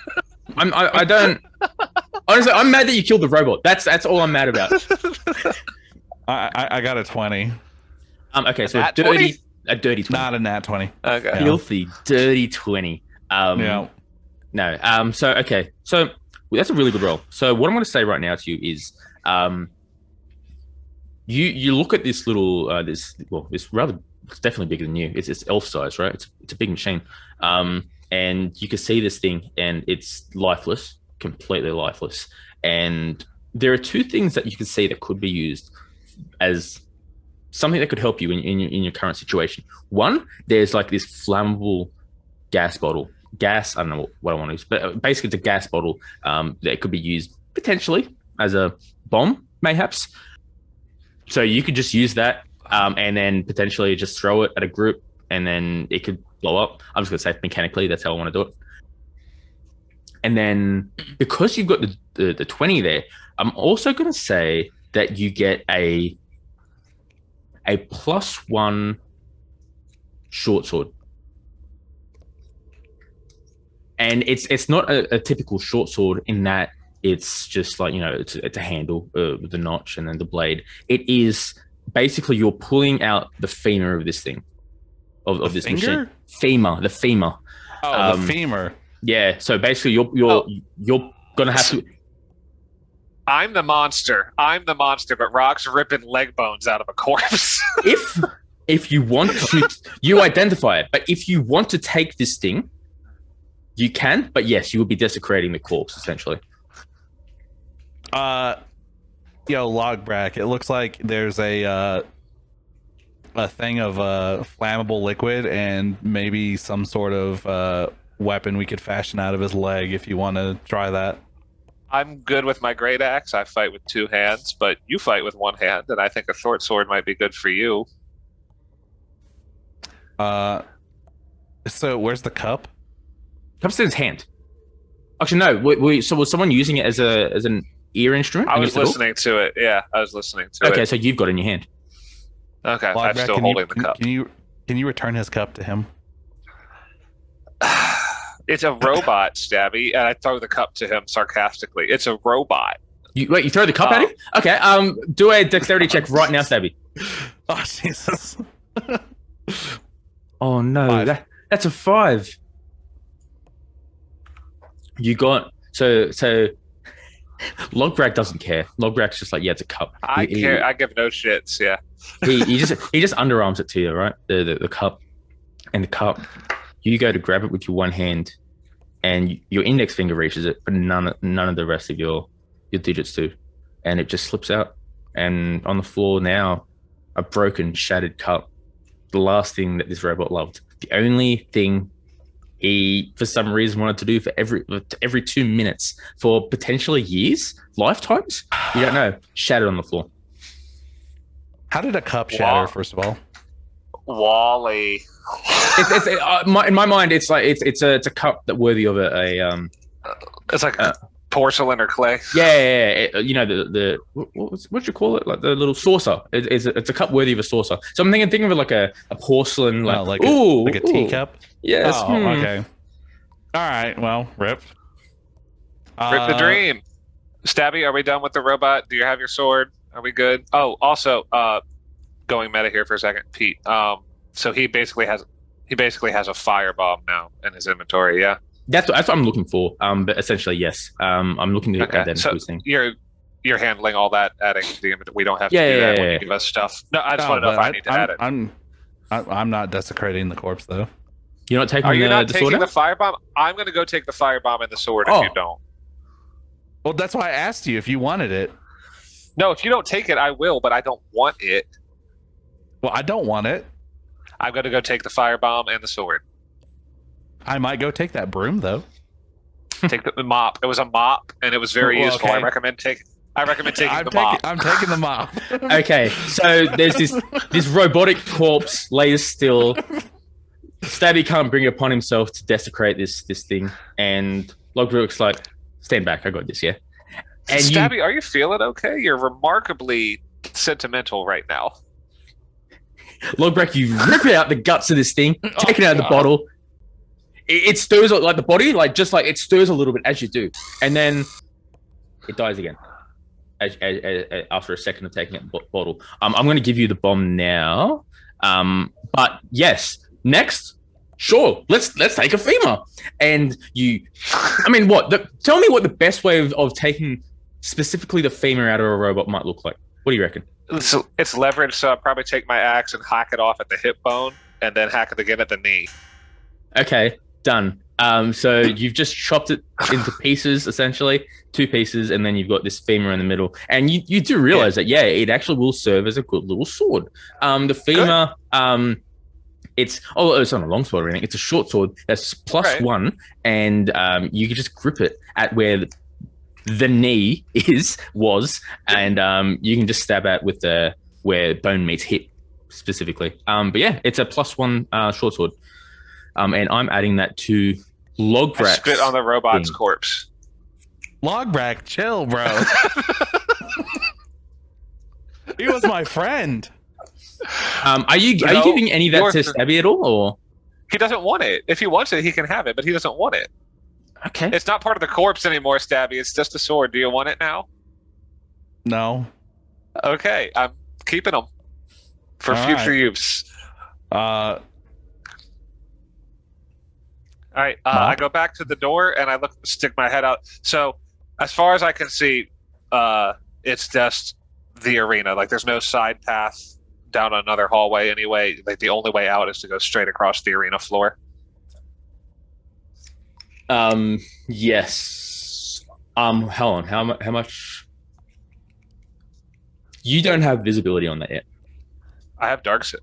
don't... Honestly, I'm mad that you killed the robot. That's all I'm mad about. I got a 20. Okay, so a dirty 20. Not a nat 20. Okay. Filthy, dirty 20. Yeah. No. Okay. So that's a really good roll. So what I'm going to say right now to you is... You look at this little it's definitely bigger than you. It's elf size, right? It's a big machine, and you can see this thing, and it's lifeless, completely lifeless. And there are two things that you can see that could be used as something that could help you in your current situation. One, there's this flammable gas bottle. I don't know what I want to use, but basically it's a gas bottle that could be used potentially as a bomb, mayhaps. So you could just use that and then potentially just throw it at a group and then it could blow up. I'm just going to say mechanically, that's how I want to do it. And then because you've got the 20 there, I'm also going to say that you get a +1 short sword. And it's not a typical short sword in that it's just it's a handle with a notch and then the blade. It is basically you're pulling out the femur of this thing, of this machine. Femur, the femur. Oh, the femur. Yeah. So basically, you're gonna have to. I'm the monster. But Rock's ripping leg bones out of a corpse. if If you want to, you identify it. But if you want to take this thing, you can. But yes, you will be desecrating the corpse, essentially. Yo, Logbrak, it looks like there's a thing of flammable liquid and maybe some sort of weapon we could fashion out of his leg if you want to try that. I'm good with my great axe. I fight with two hands, but you fight with one hand, and I think a short sword might be good for you. So where's the cup? Cup's in his hand. Actually, no. So was someone using it as an ear instrument? I was listening to it. Yeah, I was listening to it. Okay, so you've got it in your hand. Okay, well, I'm still holding the cup. Can you return his cup to him? It's a robot, Stabby, and I throw the cup to him sarcastically. It's a robot. Wait, you throw the cup at him? Okay, do a dexterity check right now, Stabby. Oh, Jesus. Oh, no. That's a 5. You got... So Logbrak doesn't care. Logbrak's just like, yeah, it's a cup. I care. I give no shits, yeah. he just underarms it to you, right? The cup. And the cup... You go to grab it with your one hand, and your index finger reaches it, but none of the rest of your digits do, and it just slips out. And on the floor now, a broken, shattered cup. The last thing that this robot loved. The only thing he, for some reason, wanted to do for every 2 minutes for potentially years, lifetimes. You don't know. Shattered on the floor. How did a cup shatter? First of all. Wally. In my mind, it's like it's a cup that worthy of a. It's like porcelain or clay. Yeah. You know the what do you call it? Like the little saucer. It's a cup worthy of a saucer. So I'm thinking of it like a porcelain, like a teacup. Yes. Oh, okay. All right. Well, rip the dream. Stabby, are we done with the robot? Do you have your sword? Are we good? Oh, also, going meta here for a second, Pete. So he basically has a firebomb now in his inventory. Yeah, that's what I'm looking for. But essentially, yes. I'm looking to add that to thing. You're handling all that, adding to the inventory. We don't have to do that when you give us stuff. No, I just want to know if I need to add it. I'm not desecrating the corpse though. You're not taking. Are you not taking the firebomb? I'm going to go take the firebomb and the sword if you don't. Well, that's why I asked you if you wanted it. No, if you don't take it, I will. But I don't want it. Well, I don't want it. I'm going to go take the firebomb and the sword. I might go take that broom, though. Take the mop. It was a mop, and it was very useful. Okay. I recommend taking the mop. I'm taking the mop. Okay, so there's this robotic corpse lays still. Stabby can't bring it upon himself to desecrate this thing, and Logbrick's like, stand back, I got this, yeah? And Stabby, are you feeling okay? You're remarkably sentimental right now. Logbrak, you rip out the guts of this thing, take it out of the bottle. It stirs like the body, just it stirs a little bit as you do, and then it dies again. After a second of taking out the bottle, I'm going to give you the bomb now. But yes, next, sure, let's take a femur. And tell me what the best way of taking specifically the femur out of a robot might look like. What do you reckon? It's leveraged, so I'll probably take my axe and hack it off at the hip bone and then hack it again at the knee. Okay, done. So you've just chopped it into pieces, essentially. 2 pieces, and then you've got this femur in the middle. And you do realize that, it actually will serve as a good little sword. The femur, it's not a long sword or anything. It's a short sword that's +1, and you can just grip it at where the knee was, and you can just stab at with where bone meets hip specifically. But yeah, it's a +1 short sword, and I'm adding that to Logbrak. I spit on the robot's corpse. Logbrak, chill, bro. He was my friend. Are you giving any of that to Stabby at all, or he doesn't want it? If he wants it, he can have it, but he doesn't want it. Okay. It's not part of the corpse anymore, Stabby. It's just a sword. Do you want it now? No. Okay. I'm keeping them for future use. All right. I go back to the door and I stick my head out. So as far as I can see, it's just the arena. Like there's no side path down another hallway anyway. Like the only way out is to go straight across the arena floor. Yes. Hold on. How much? You don't have visibility on that yet. I have dark vision.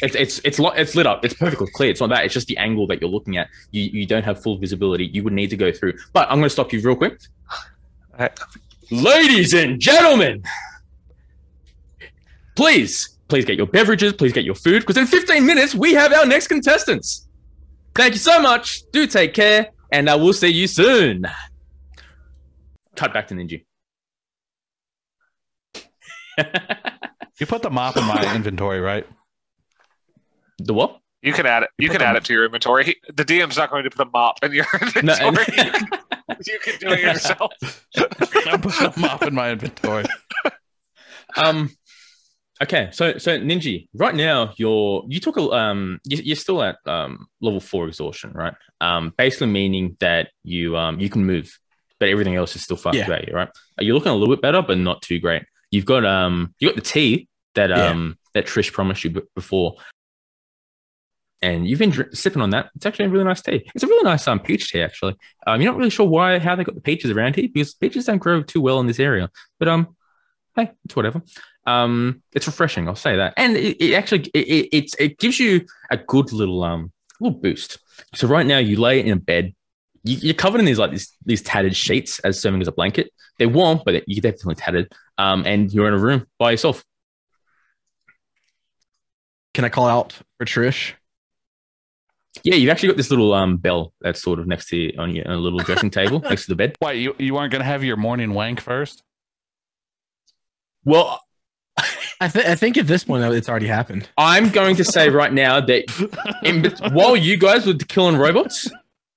It's lit up. It's perfectly clear. It's not that. It's just the angle that you're looking at. You don't have full visibility. You would need to go through. But I'm going to stop you real quick. All right. Ladies and gentlemen, please get your beverages, please get your food, because in 15 minutes, we have our next contestants. Thank you so much. Do take care, and I will see you soon. Cut back to Ninji. You put the mop in my inventory, right? The what? You can add it. You can add it to your inventory. The DM's not going to put the mop in your inventory. No, you can do it yourself. I'm putting a mop in my inventory. Okay, so Ninji, right now you're still at level 4 exhaustion, right? Basically meaning that you can move, but everything else is still fucked about you, right? You're looking a little bit better, but not too great. You've got the tea that that Trish promised you before, and you've been sipping on that. It's actually a really nice tea. It's a really nice peach tea, actually. You're not really sure how they got the peaches around here, because peaches don't grow too well in this area. But hey, it's whatever. It's refreshing, I'll say that, and it actually gives you a good little boost. So right now you lay in a bed, you're covered in these tattered sheets as serving as a blanket. They're warm, but you're definitely tattered. And you're in a room by yourself. Can I call out for Trish? Yeah, you've actually got this little bell that's sort of next to you on a little dressing table next to the bed. Wait, you aren't gonna have your morning wank first? Well, I think at this point it's already happened. I'm going to say right now that while you guys were killing robots,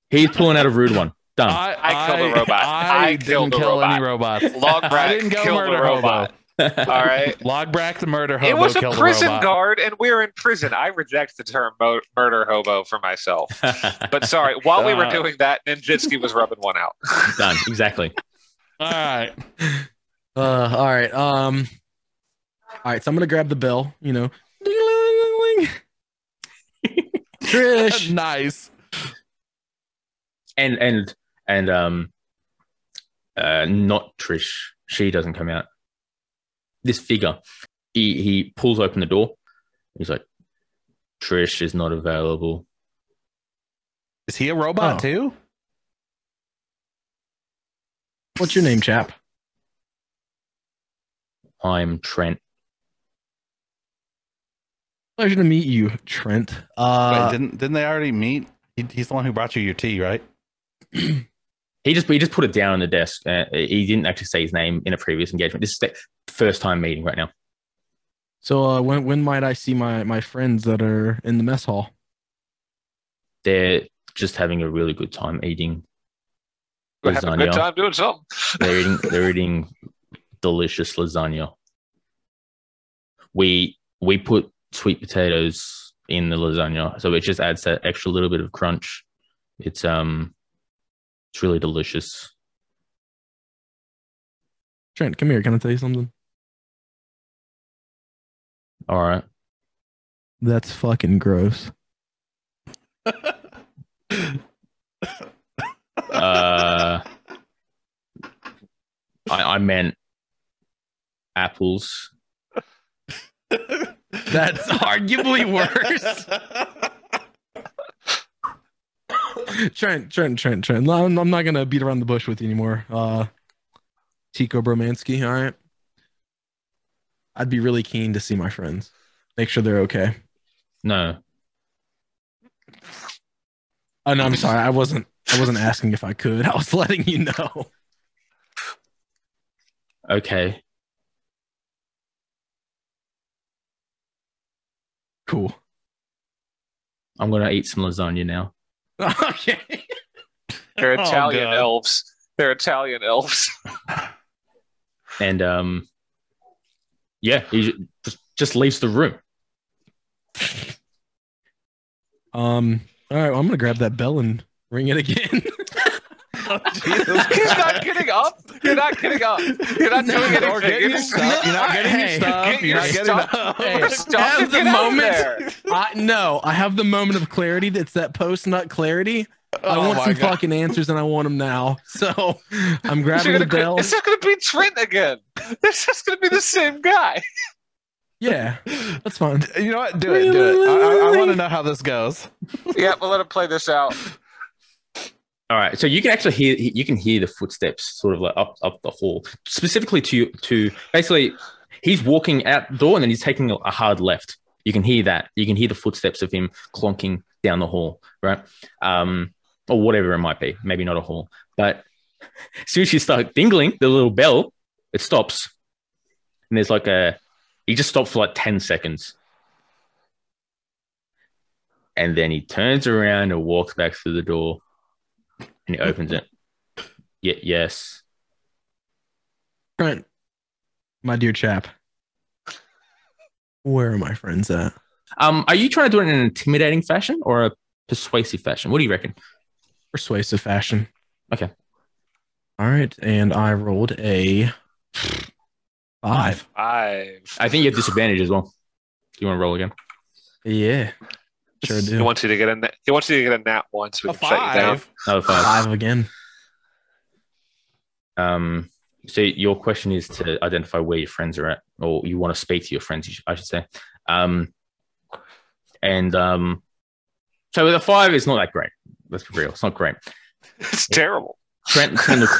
he's pulling out a rude one. Done. I killed a robot. I didn't kill any robots. Logbrak killed a robot. All right. Logbrak the murder hobo. It was a prison guard, and we're in prison. I reject the term murder hobo for myself. But sorry, while we were doing that, Ninjitski was rubbing one out. Done. Exactly. All right. All right. All right, so I'm gonna grab the bell, you know. Trish. Nice. And not Trish. She doesn't come out. This figure, he pulls open the door. He's like, Trish is not available. Is he a robot too? What's your name, chap? I'm Trent. Pleasure to meet you, Trent. Wait, didn't they already meet? He's the one who brought you your tea, right? He just put it down on the desk. He didn't actually say his name in a previous engagement. This is the first time meeting right now. So when might I see my friends that are in the mess hall? They're just having a really good time eating. They're having a good time doing something. They're eating delicious lasagna. We put sweet potatoes in the lasagna, so it just adds that extra little bit of crunch. It's really delicious. Trent, come here. Can I tell you something? All right. That's fucking gross. I meant apples. That's arguably worse. Trent. No, I'm not gonna beat around the bush with you anymore. Tico Bromansky, all right. I'd be really keen to see my friends. Make sure they're okay. No. Oh no, I'm sorry. I wasn't asking if I could. I was letting you know. Okay. Cool. I'm gonna eat some lasagna now. Okay. They're Italian elves. And he just leaves the room. All right, well, I'm gonna grab that bell and ring it again. Oh, Jesus. He's not getting up. You're not getting up. You're not doing anything. You're not getting your stuff. I have the moment of clarity. That's that post-nut clarity. I want some fucking answers, and I want them now. So I'm grabbing the bell. It's not going to be Trent again. It's just going to be the same guy. Yeah, that's fine. You know what? Do it. I want to know how this goes. Yeah, we'll let him play this out. All right, so you can actually hear the footsteps sort of like up the hall, specifically to basically he's walking out the door and then he's taking a hard left. You can hear that. You can hear the footsteps of him clonking down the hall, right? Or whatever it might be. Maybe not a hall, but as soon as you start dingling the little bell, it stops, and there's like a. He just stops for like 10 seconds. And then he turns around and walks back through the door and he opens it. Yeah, yes. Trent, my dear chap, where are my friends at? Are you trying to do it in an intimidating fashion or a persuasive fashion? What do you reckon? Persuasive fashion. Okay. All right. And I rolled a... 5. I think you have disadvantage as well. Do you want to roll again? Yeah, sure do. He wants you to get a nat one, so we can shut you down. Another 5 again. So your question is to identify where your friends are at, or you want to speak to your friends, I should say. So the 5 is not that great. Let's be real; it's not great. It's terrible. Trent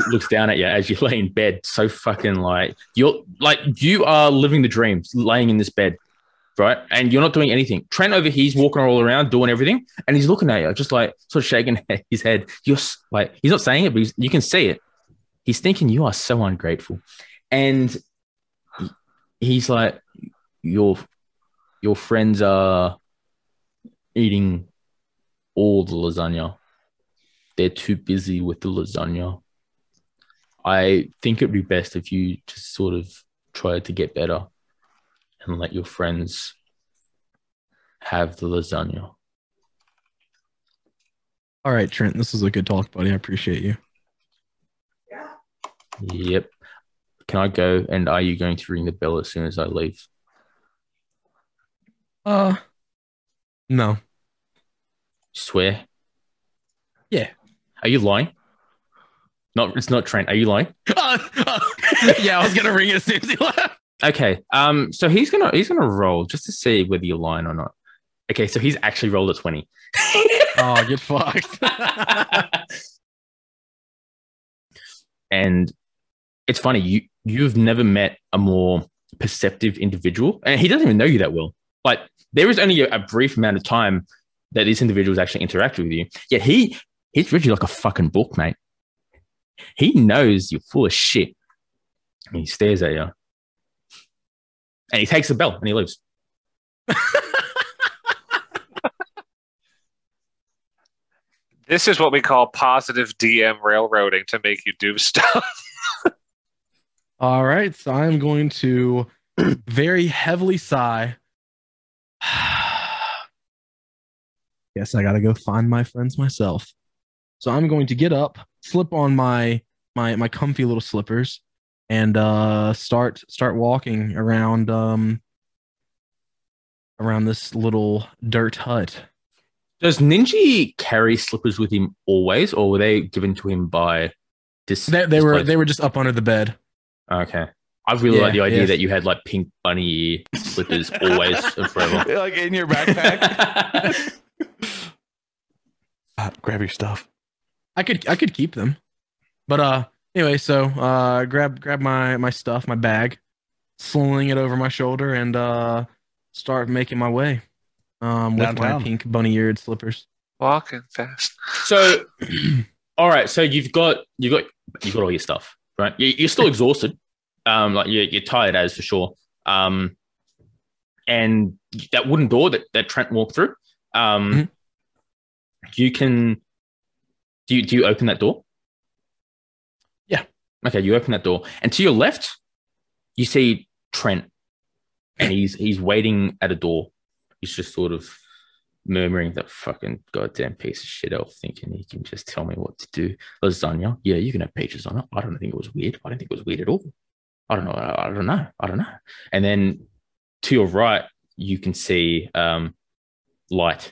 looks down at you as you lay in bed, so fucking you are living the dream, laying in this bed, right? And you're not doing anything. Trent over here's walking all around, doing everything, and he's looking at you, just like sort of shaking his head. You're like, he's not saying it, but you can see it. He's thinking you are so ungrateful, and he's like, your friends are eating all the lasagna. They're too busy with the lasagna. I think it'd be best if you just sort of tried to get better and let your friends have the lasagna. All right, Trent, this was a good talk, buddy. I appreciate you. Yeah. Yep. Can I go? And are you going to ring the bell as soon as I leave? No. Swear? Yeah. Are you lying? Not, it's not Trent. Are you lying? Yeah, I was gonna ring it as soon as he left. Okay. So he's gonna roll just to see whether you're lying or not. Okay. So he's actually rolled a 20. Oh, you're fucked. And it's funny. You've never met a more perceptive individual, and he doesn't even know you that well. Like there is only a brief amount of time that these individuals actually interact with you. Yet he's read you like a fucking book, mate. He knows you're full of shit. And he stares at you. And he takes the bell and he leaves. This is what we call positive DM railroading to make you do stuff. All right. So I'm going to very heavily sigh. Guess I got to go find my friends myself. So I'm going to get up, slip on my comfy little slippers, and start walking around this little dirt hut. Does Ninji carry slippers with him always, or were they given to him by this? They were just up under the bed. Okay. I really like the idea that you had like pink bunny slippers always and forever, like in your backpack. Grab your stuff. I could keep them, but anyway. So grab my stuff, my bag, sling it over my shoulder, and start making my way with my pink bunny-eared slippers. Walking fast. So, all right. So you've got all your stuff, right? You're still exhausted. Like you're tired as for sure. And that wooden door that Trent walked through. Mm-hmm. You can do you open that door? Yeah. Okay, you open that door. And to your left, you see Trent. And he's waiting at a door. He's just sort of murmuring that fucking goddamn piece of shit elf, thinking he can just tell me what to do. Lasagna, yeah, you can have peaches on it. I don't think it was weird. I don't think it was weird at all. I don't know. And then to your right, you can see daylight.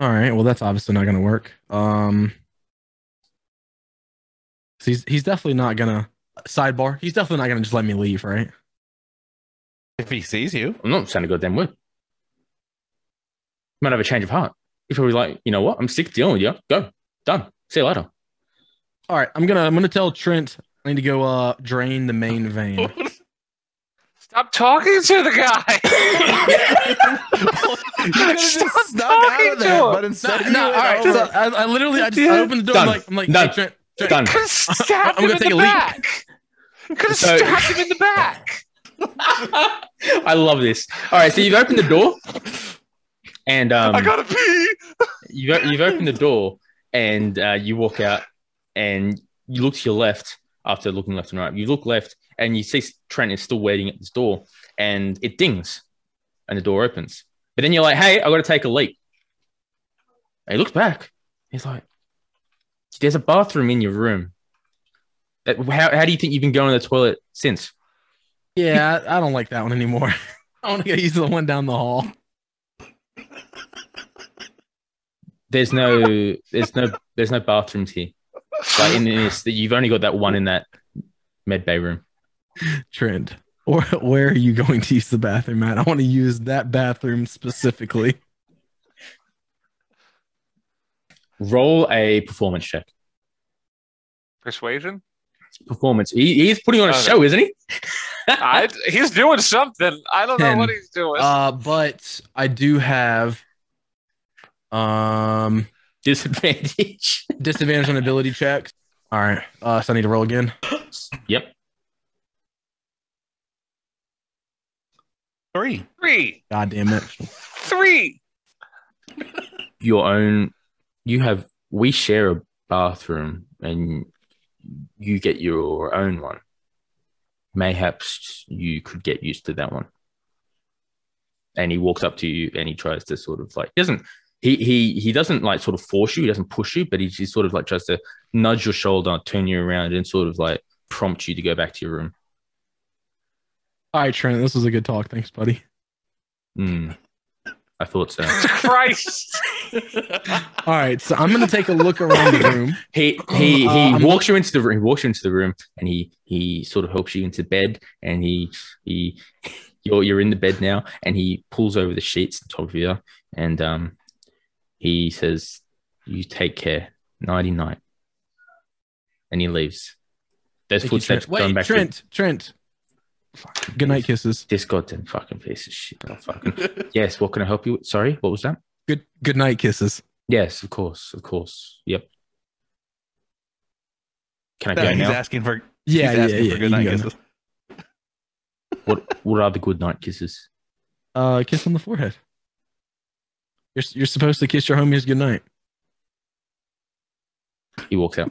All right. Well, that's obviously not going to work. He's definitely not going to sidebar. He's definitely not going to just let me leave, right? If he sees you, I'm not saying a goddamn word. Might have a change of heart. He's probably like, you know what? I'm sick of dealing with you. Go, done. See you later. All right, I'm gonna tell Trent I need to go drain the main vein. Stop talking to the guy. I opened the door. I'm like, hey, Trent. Done. I'm gonna take a leak. You could have stabbed him in the back. I love this. All right, so you've opened the door, and I gotta pee. You've opened the door, and you walk out, and you look to your left. After looking left and right, you look left, and you see Trent is still waiting at this door, and it dings, and the door opens. But then you're like, "Hey, I gotta take a leak." And he looks back. He's like, "There's a bathroom in your room. How do you think you've been going to the toilet since?" Yeah, I don't like that one anymore. I want to go use the one down the hall. There's no bathrooms here. Like in this, you've only got that one in that med bay room. Trent, or where are you going to use the bathroom at? I want to use that bathroom specifically. Roll a performance check. Persuasion? Performance. He's putting on a show, isn't he? He's doing something. I don't know what he's doing. But I do have disadvantage. Disadvantage on ability checks. All right. So I need to roll again. Yep. 3. God damn it. 3. Your own. We share a bathroom, and you get your own one. Mayhaps you could get used to that one. And he walks up to you, and he tries to sort of like he doesn't like sort of force you. He doesn't push you, but he sort of like tries to nudge your shoulder, turn you around, and sort of like prompt you to go back to your room. All right, Trent, this was a good talk. Thanks, buddy. I thought so. Christ. All right, so I'm gonna take a look around the room. He walks you into the room, and he sort of helps you into bed, and you're in the bed now, and he pulls over the sheets on top of you, and he says, "You take care. Nighty night." And he leaves. There's footsteps going back. Trent. Good night, kisses. This goddamn fucking piece of shit. Yes, what can I help you with? Sorry, what was that? Good night, kisses. Yes, of course. Yep. Can I go now? He's asking for. Yeah. Good night, kisses. What are the good night kisses? Kiss on the forehead. You're supposed to kiss your homies good night. He walks out.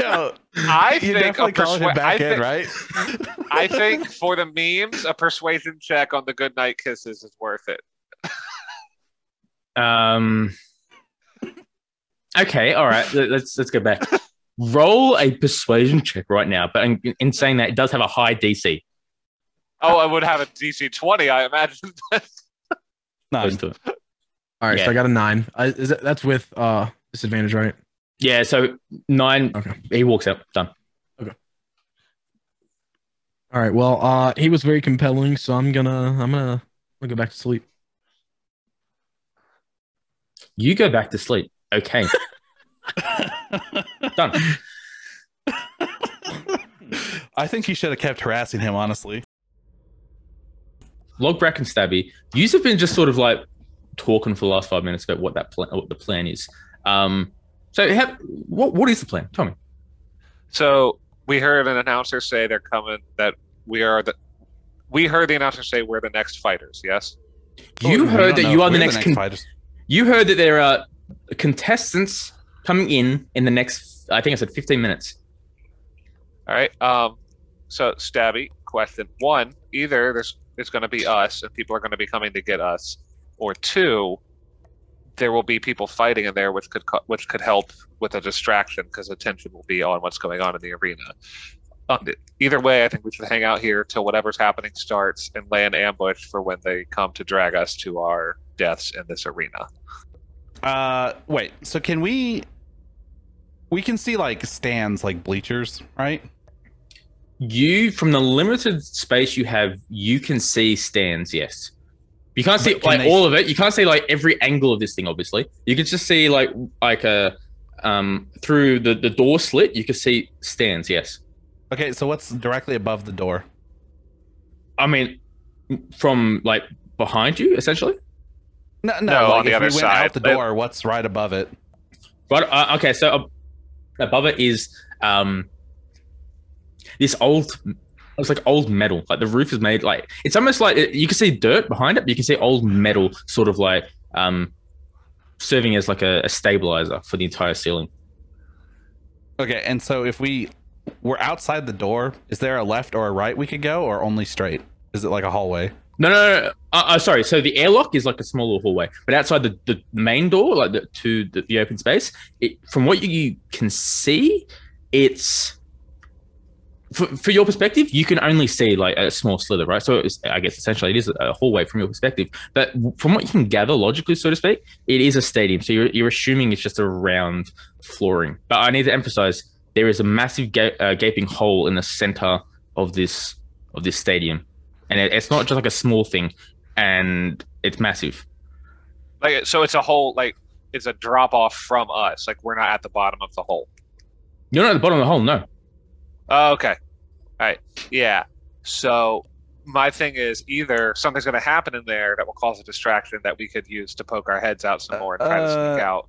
Yo, I think for the memes, a persuasion check on the good night kisses is worth it. Okay. All right. Let's go back. Roll a persuasion check right now. But in saying that, it does have a high DC. Oh, I would have a DC 20, I imagine. Nine. All right, yeah. So I got a 9. That's with disadvantage, right? Yeah, so 9. Okay. He walks out. Done. Okay. All right. Well, he was very compelling, so I'm gonna go back to sleep. You go back to sleep. Okay. Done. I think you should have kept harassing him, honestly. Logbrak and Stabby, you've been just sort of like talking for the last 5 minutes about what the plan is. So what is the plan? Tell me. So we heard an announcer say they're coming, that we heard the announcer say we're the next fighters, yes? You heard that you are the next fighters. You heard that there are contestants coming in the next, I think I said 15 minutes. All right. So Stabby, question one: either it's going to be us, and people are going to be coming to get us, or two, there will be people fighting in there, which could help with a distraction because attention will be on what's going on in the arena. Either way, I think we should hang out here till whatever's happening starts and lay an ambush for when they come to drag us to our deaths in this arena. Wait. So can we can see like stands, like bleachers, right? You, from the limited space you have, you can see stands. Yes. You can't see like all of it. You can't see like every angle of this thing. Obviously, you can just see like a through the door slit. You can see stands. Yes. Okay, so what's directly above the door? I mean, from like behind you, essentially. No. Like, on the other side, out the door. What's right above it? But okay, so above it is this old. It's like old metal. Like the roof is made like it's almost like you can see dirt behind it, but you can see old metal sort of like serving as like a stabilizer for the entire ceiling. Okay, and so if we're outside the door, is there a left or a right we could go, or only straight? Is it like a hallway? No. Sorry. So the airlock is like a smaller hallway, but outside the main door, like to the open space, from what you can see, it's. For your perspective, you can only see like a small slither, right? So I guess essentially it is a hallway from your perspective. But from what you can gather logically, so to speak, it is a stadium. So you're assuming it's just a round flooring. But I need to emphasize there is a massive gaping hole in the center of this stadium, and it's not just like a small thing, and it's massive. Like so, it's a hole. Like it's a drop off from us. Like we're not at the bottom of the hole. You're not at the bottom of the hole, no. Oh, okay. All right. Yeah. So my thing is either something's going to happen in there that will cause a distraction that we could use to poke our heads out some more and try to sneak out,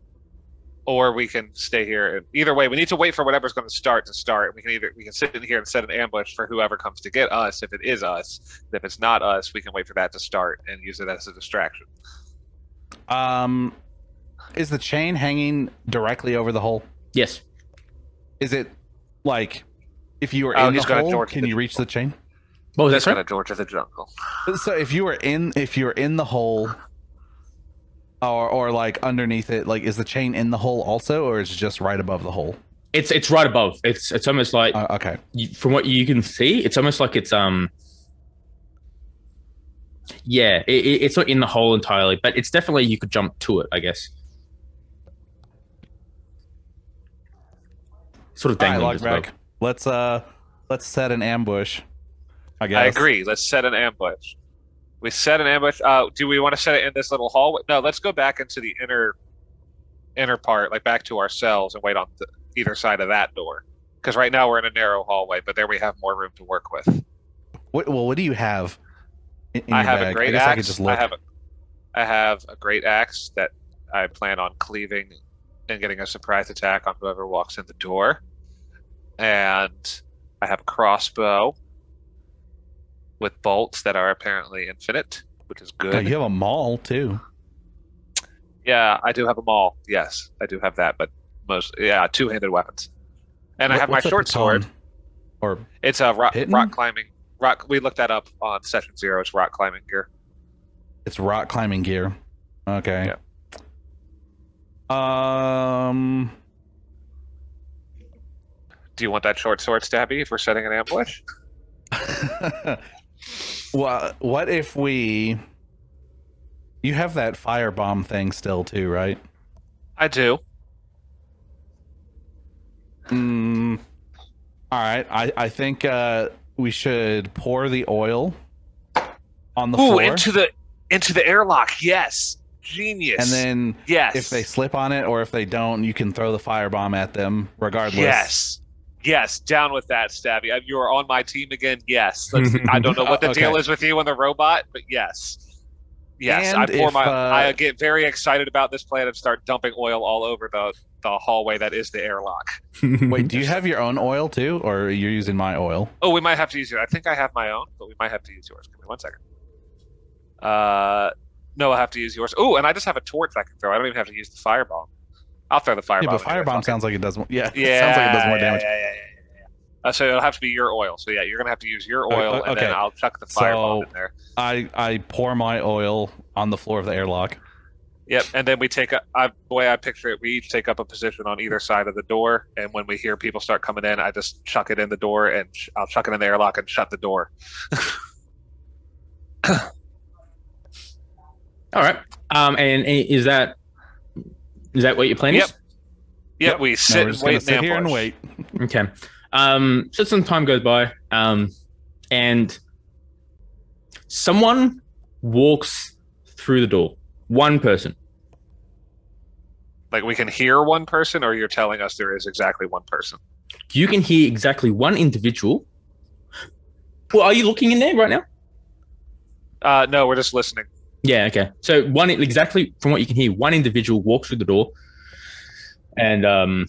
or we can stay here. Either way, we need to wait for whatever's going to start. We can sit in here and set an ambush for whoever comes to get us if it is us. If it's not us, we can wait for that to start and use it as a distraction. Is the chain hanging directly over the hole? Yes. Is it like... If you were in the hole, can you reach the chain? What was that? He's got a door to the jungle. So if you were in the hole, or like underneath it, like is the chain in the hole also, or is it just right above the hole? It's right above. It's almost like okay. From what you can see, it's almost like it's Yeah, it's not in the hole entirely, but it's definitely you could jump to it, I guess. Sort of dangling as well. Let's set an ambush. I guess. I agree. Let's set an ambush. We set an ambush. Do we want to set it in this little hallway? No. Let's go back into the inner part, like back to our cells, and wait on either side of that door. Because right now we're in a narrow hallway, but there we have more room to work with. What do you have? I have a great axe. I could just look. I have a great axe that I plan on cleaving and getting a surprise attack on whoever walks in the door. And I have a crossbow with bolts that are apparently infinite, which is good. Oh, you have a maul, too. Yeah, I do have a maul. Yes, I do have that, but two-handed weapons. And I have my short sword. Or it's a rock climbing. We looked that up on Session 0. It's rock climbing gear. It's rock climbing gear. Okay. Yeah. Do you want that short sword, Stabby, if we're setting an ambush? Well, what if we... You have that firebomb thing still, too, right? I do. All right. I think we should pour the oil on the floor. Into the airlock, yes. Genius. And then if they slip on it or if they don't, you can throw the firebomb at them regardless. Yes, down with that, Stabby. You are on my team again. Yes, I don't know what the deal is with you and the robot, but yes. And I get very excited about this plan and start dumping oil all over the hallway that is the airlock. Wait, do you have your own oil too, or you're using my oil? Oh, we might have to use it. I think I have my own, but we might have to use yours. Give me 1 second. No, I'll have to use yours. Oh, and I just have a torch I can throw. I don't even have to use the firebomb. I'll throw the firebomb. Yeah, but firebomb sounds like it does more damage. So it'll have to be your oil. So yeah, you're gonna have to use your oil, and then I'll chuck the fireball in there. I pour my oil on the floor of the airlock. Yep, and then we take a, the way I picture it, we each take up a position on either side of the door, and when we hear people start coming in, I just chuck it in the door, and I'll chuck it in the airlock and shut the door. All right. And is that what you're planning? Yep. Yep. We sit and wait. Sit here and wait. Okay. So some time goes by, and someone walks through the door. One person. Like, we can hear one person, or you're telling us there is exactly one person? You can hear exactly one individual. Well, are you looking in there right now? No, we're just listening. Yeah, okay. So one, exactly from what you can hear, one individual walks through the door and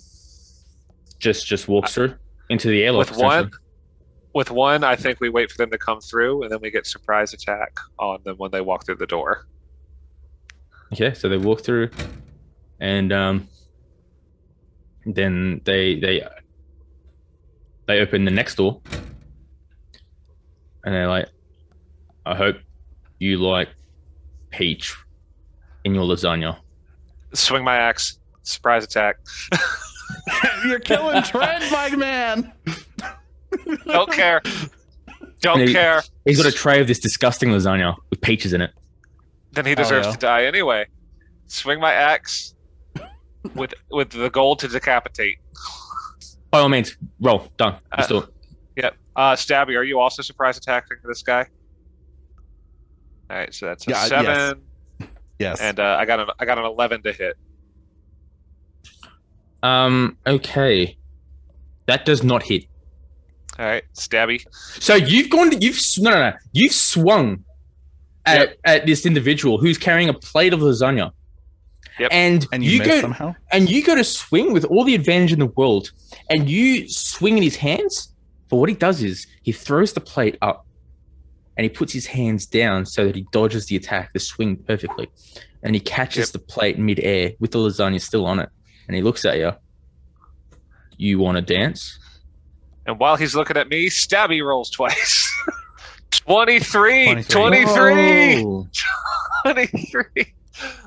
just walks through into the airlock. With one, I think we wait for them to come through, and then we get surprise attack on them when they walk through the door. Okay, so they walk through, and then they open the next door, and they're like, "I hope you like peach in your lasagna." Swing my axe, surprise attack. You're killing Trent, my man. Don't care. Don't care. He's got a tray of this disgusting lasagna with peaches in it. Then he deserves to die anyway. Swing my axe with the goal to decapitate. By all means, roll. Done. Let's do it. Yep. Stabby, are you also surprise attacking this guy? All right, so that's a 7. Yes. And I got an 11 to hit. Okay. That does not hit. All right, Stabby. So you've swung at this individual who's carrying a plate of lasagna. Yep. And you go somehow? And you go to swing with all the advantage in the world, and you swing in his hands, but what he does is he throws the plate up and he puts his hands down so that he dodges the attack, the swing perfectly, and he catches the plate midair with the lasagna still on it, and he looks at you. You want to dance? And while he's looking at me, Stabby rolls twice. 23.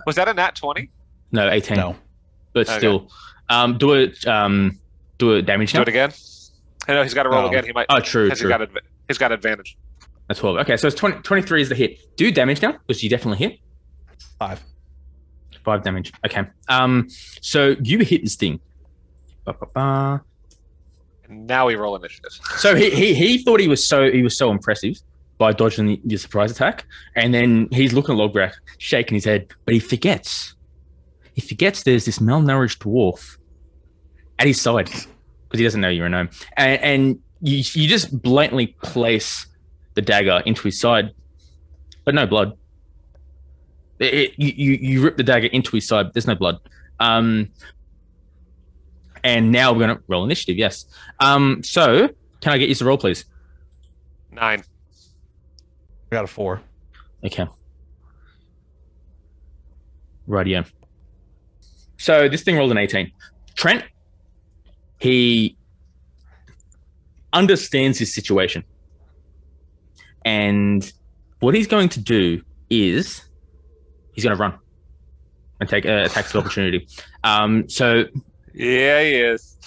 Was that a nat 20? No, 18. No, but still, do a damage. Do it again. I know he's got to roll again. He might. Oh, true. He's got advantage. That's 12. Okay, so it's 23 is the hit. Do damage now, because you definitely hit. 5 damage. Okay. So you hit this thing. Now we roll initiative. So he thought he was so impressive by dodging the surprise attack, and then he's looking at Logbrak, shaking his head, but he forgets there's this malnourished dwarf at his side because he doesn't know you're a gnome, and you just blatantly place the dagger into his side, but no blood. You rip the dagger into his side, but there's no blood. And now we're going to roll initiative, yes. So, can I get you to roll, please? 9. I got a 4. Okay. Right, yeah. So, this thing rolled an 18. Trent, he understands his situation. And what he's going to do is he's going to run and take a tactical opportunity. Yeah, he is.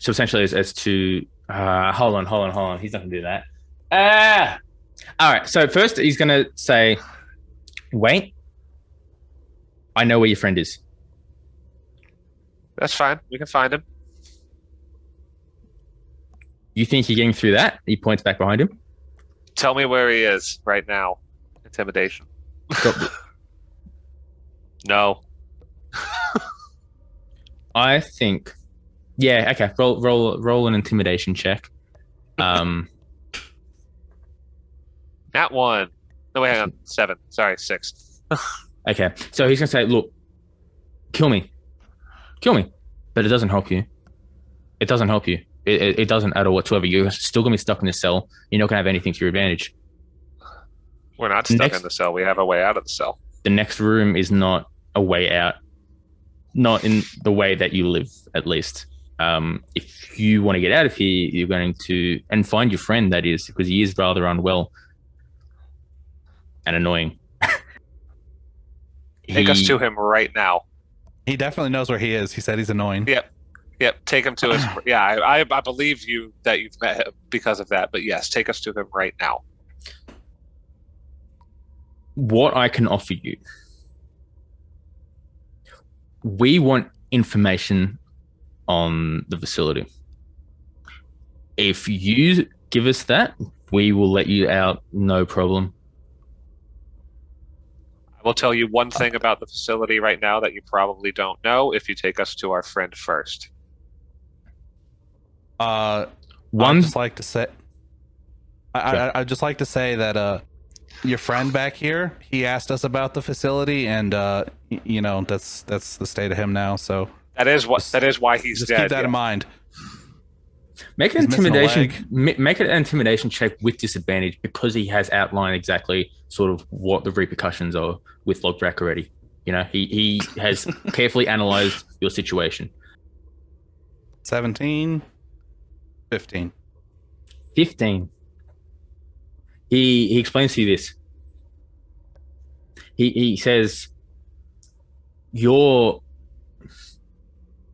So essentially, as to hold on, he's not gonna do that. All right. So first, he's gonna say, "Wait, I know where your friend is." That's fine. We can find him. You think you're getting through that? He points back behind him. Tell me where he is right now. Intimidation. No. I think, yeah, okay. Roll an intimidation check. Nat 1. No, wait, hang on. 7. Sorry, 6. Okay, so he's gonna say, "Look, kill me," but it doesn't help you. It doesn't help you. It doesn't at all whatsoever. You're still gonna be stuck in the cell. You're not gonna have anything to your advantage. We're not stuck in the cell. We have a way out of the cell. The next room is not a way out. Not in the way that you live, at least. if you want to get out of here, you're going to, and find your friend, that is, because he is rather unwell and annoying. Take us to him right now. He definitely knows where he is. He said he's annoying. Yep. Yep. Take him to us. Yeah. I believe you that you've met him because of that, but yes, take us to him right now. What I can offer you. We want information on the facility. If you give us that, we will let you out, no problem. I will tell you one thing about the facility right now that you probably don't know if you take us to our friend first. I'd just like to say, I'd just like to say that your friend back here, he asked us about the facility, and you know, that's the state of him now. So that is why he's just dead. Keep that in mind. Make an intimidation check with disadvantage because he has outlined exactly sort of what the repercussions are with Logbrak already. You know, he has carefully analyzed your situation. 17, 15, 15. He explains to you this. He says,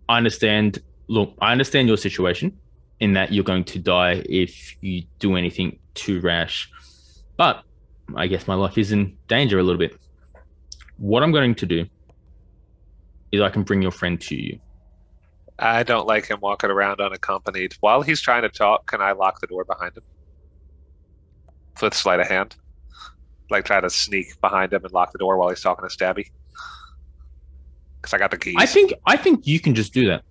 I understand your situation in that you're going to die if you do anything too rash, but I guess my life is in danger a little bit. What I'm going to do is I can bring your friend to you. I don't like him walking around unaccompanied. While he's trying to talk, can I lock the door behind him? With sleight of hand, like try to sneak behind him and lock the door while he's talking to Stabby, because I got the keys. I think you can just do that.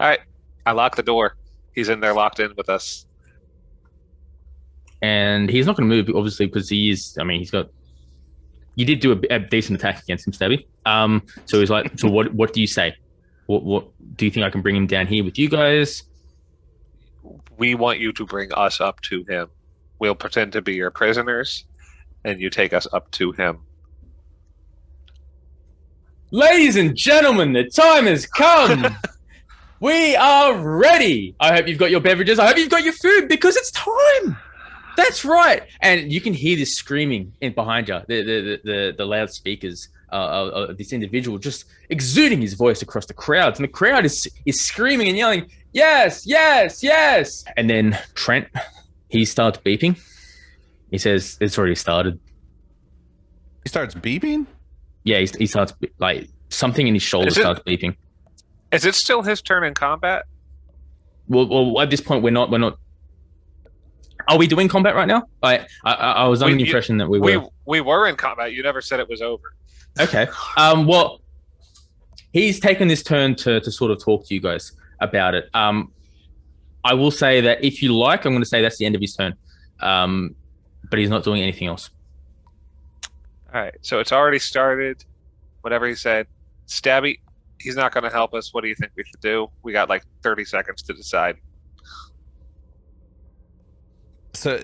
All right, I lock the door. He's in there, locked in with us, and he's not going to move, obviously, because he is. I mean, he's got. You did do a decent attack against him, Stabby. So he's like, so what do you say? What do you think? I can bring him down here with you guys? We want you to bring us up to him. We'll pretend to be your prisoners, and you take us up to him. Ladies and gentlemen, the time has come. We are ready. I hope you've got your beverages. I hope you've got your food, because it's time. That's right. And you can hear this screaming in behind you, the loudspeakers of this individual just exuding his voice across the crowds. And the crowd is screaming and yelling, yes, yes, yes. And then Trent... He starts beeping. He says, it's already started. He starts beeping? Yeah, he starts, like, something in his shoulder starts beeping. Is it still his turn in combat? Well, at this point, we're not. Are we doing combat right now? I was under the impression that we were. We were in combat. You never said it was over. Okay. Well, he's taken this turn to sort of talk to you guys about it. I will say that if you like, I'm going to say that's the end of his turn. But he's not doing anything else. All right. So it's already started. Whatever he said. Stabby, he's not going to help us. What do you think we should do? We got like 30 seconds to decide. So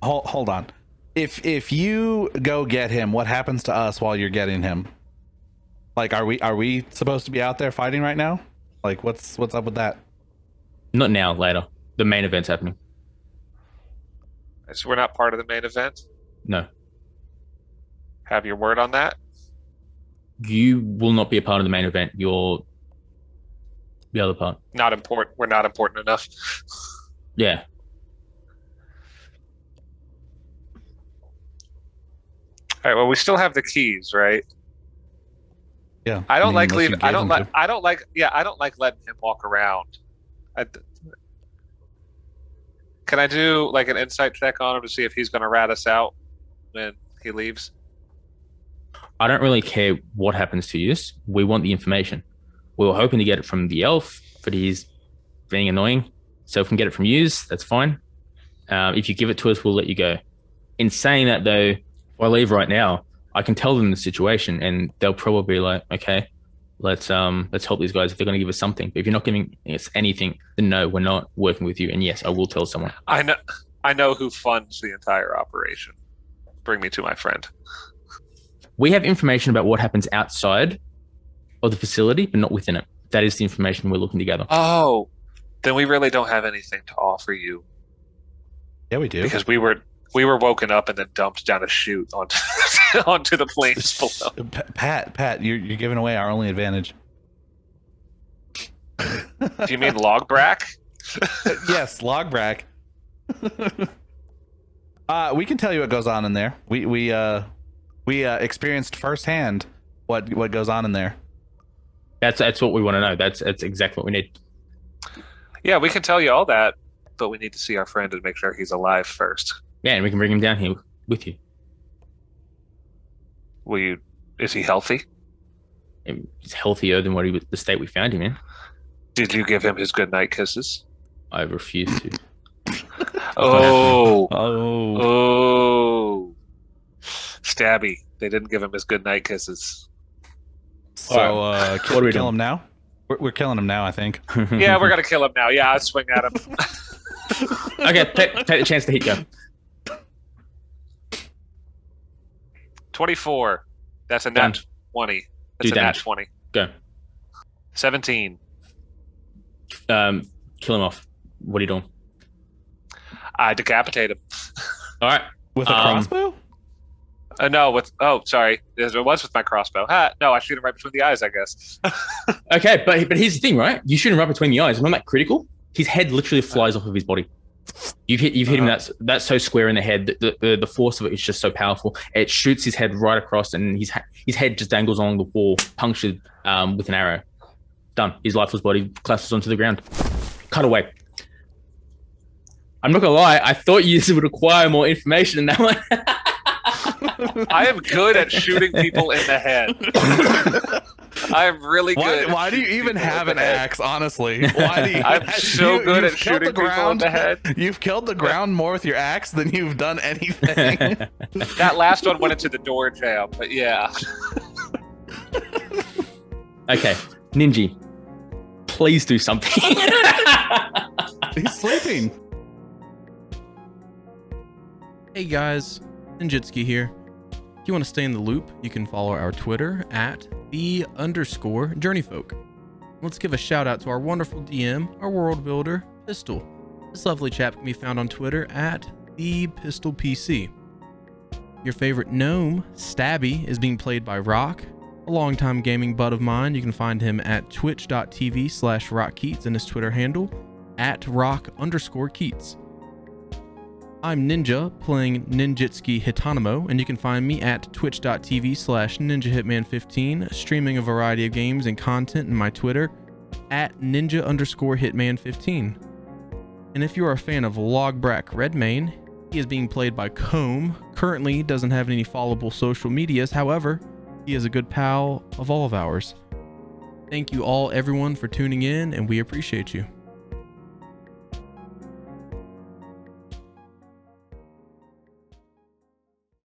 hold on. If you go get him, what happens to us while you're getting him? Like, are we supposed to be out there fighting right now? Like, what's up with that? Not now, later. The main event's happening. So we're not part of the main event? No. Have your word on that? You will not be a part of the main event. You're the other part. Not important. We're not important enough. Yeah. All right, well, we still have the keys, right? Yeah. I don't like letting him walk around. Can I do like an insight check on him to see if he's going to rat us out when he leaves? I don't really care what happens to you. We want the information. We were hoping to get it from the elf, but he's being annoying. So if we can get it from you, that's fine. If you give it to us, we'll let you go. In saying that, though, if I leave right now, I can tell them the situation, and they'll probably be like, okay, let's help these guys if they're going to give us something. But if you're not giving us anything, then no, we're not working with you. And yes, I will tell someone. I know who funds the entire operation. Bring me to my friend. We have information about what happens outside of the facility, but not within it. That is the information we're looking to gather. Oh, then we really don't have anything to offer you. Yeah, we do. Because we were woken up and then dumped down a chute onto the plains below. Pat, you're giving away our only advantage. Do you mean Logbrak? Yes, Logbrak. We can tell you what goes on in there. We experienced firsthand what goes on in there. That's what we want to know. That's exactly what we need. Yeah, we can tell you all that, but we need to see our friend and make sure he's alive first. Yeah, and we can bring him down here with you. Is he healthy? He's healthier than the state we found him in. Did you give him his goodnight kisses? I refuse to. Oh. Stabby. They didn't give him his goodnight kisses. So, what are we kill him now? We're killing him now, I think. Yeah, we're going to kill him now. Yeah, I'll swing at him. Okay, take the chance to heat gun. 24. That's a nat 20. That's a nat 20. Go. 17. Kill him off. What are you doing? I decapitate him. All right. With a crossbow? No, sorry. It was with my crossbow. No, I shoot him right between the eyes, I guess. Okay, but here's the thing, right? You shoot him right between the eyes. And on that critical, his head literally flies off of his body. You've hit him that's so square in the head. The force of it is just so powerful. It shoots his head right across, and his head just dangles along the wall, punctured with an arrow. Done. His lifeless body collapses onto the ground. Cut away. I'm not gonna lie, I thought you would require more information than that one. I am good at shooting people in the head. I am really good. Why do you even have an axe, honestly? Why do you? I'm so good at shooting people in the head. You've killed the ground more with your axe than you've done anything. That last one went into the door jam, but yeah. Okay, Ninji, please do something. He's sleeping. Hey guys, Ninjitski here. If you want to stay in the loop, you can follow our Twitter at @the_journeyfolk. Let's give a shout out to our wonderful DM, our world builder, Pistol. This lovely chap can be found on Twitter at @thepistolpc. Your favorite gnome, Stabby, is being played by Rock, a longtime gaming bud of mine. You can find him at twitch.tv/rockkeats and his Twitter handle at @rock_keats. I'm Ninja, playing Ninjitski Yotanamo, and you can find me at twitch.tv/ninjahitman15, streaming a variety of games and content in my Twitter, at ninja_hitman15. And if you are a fan of Logbrak Redmayne, he is being played by Comb, currently doesn't have any followable social medias, however, he is a good pal of all of ours. Thank you all, everyone, for tuning in, and we appreciate you.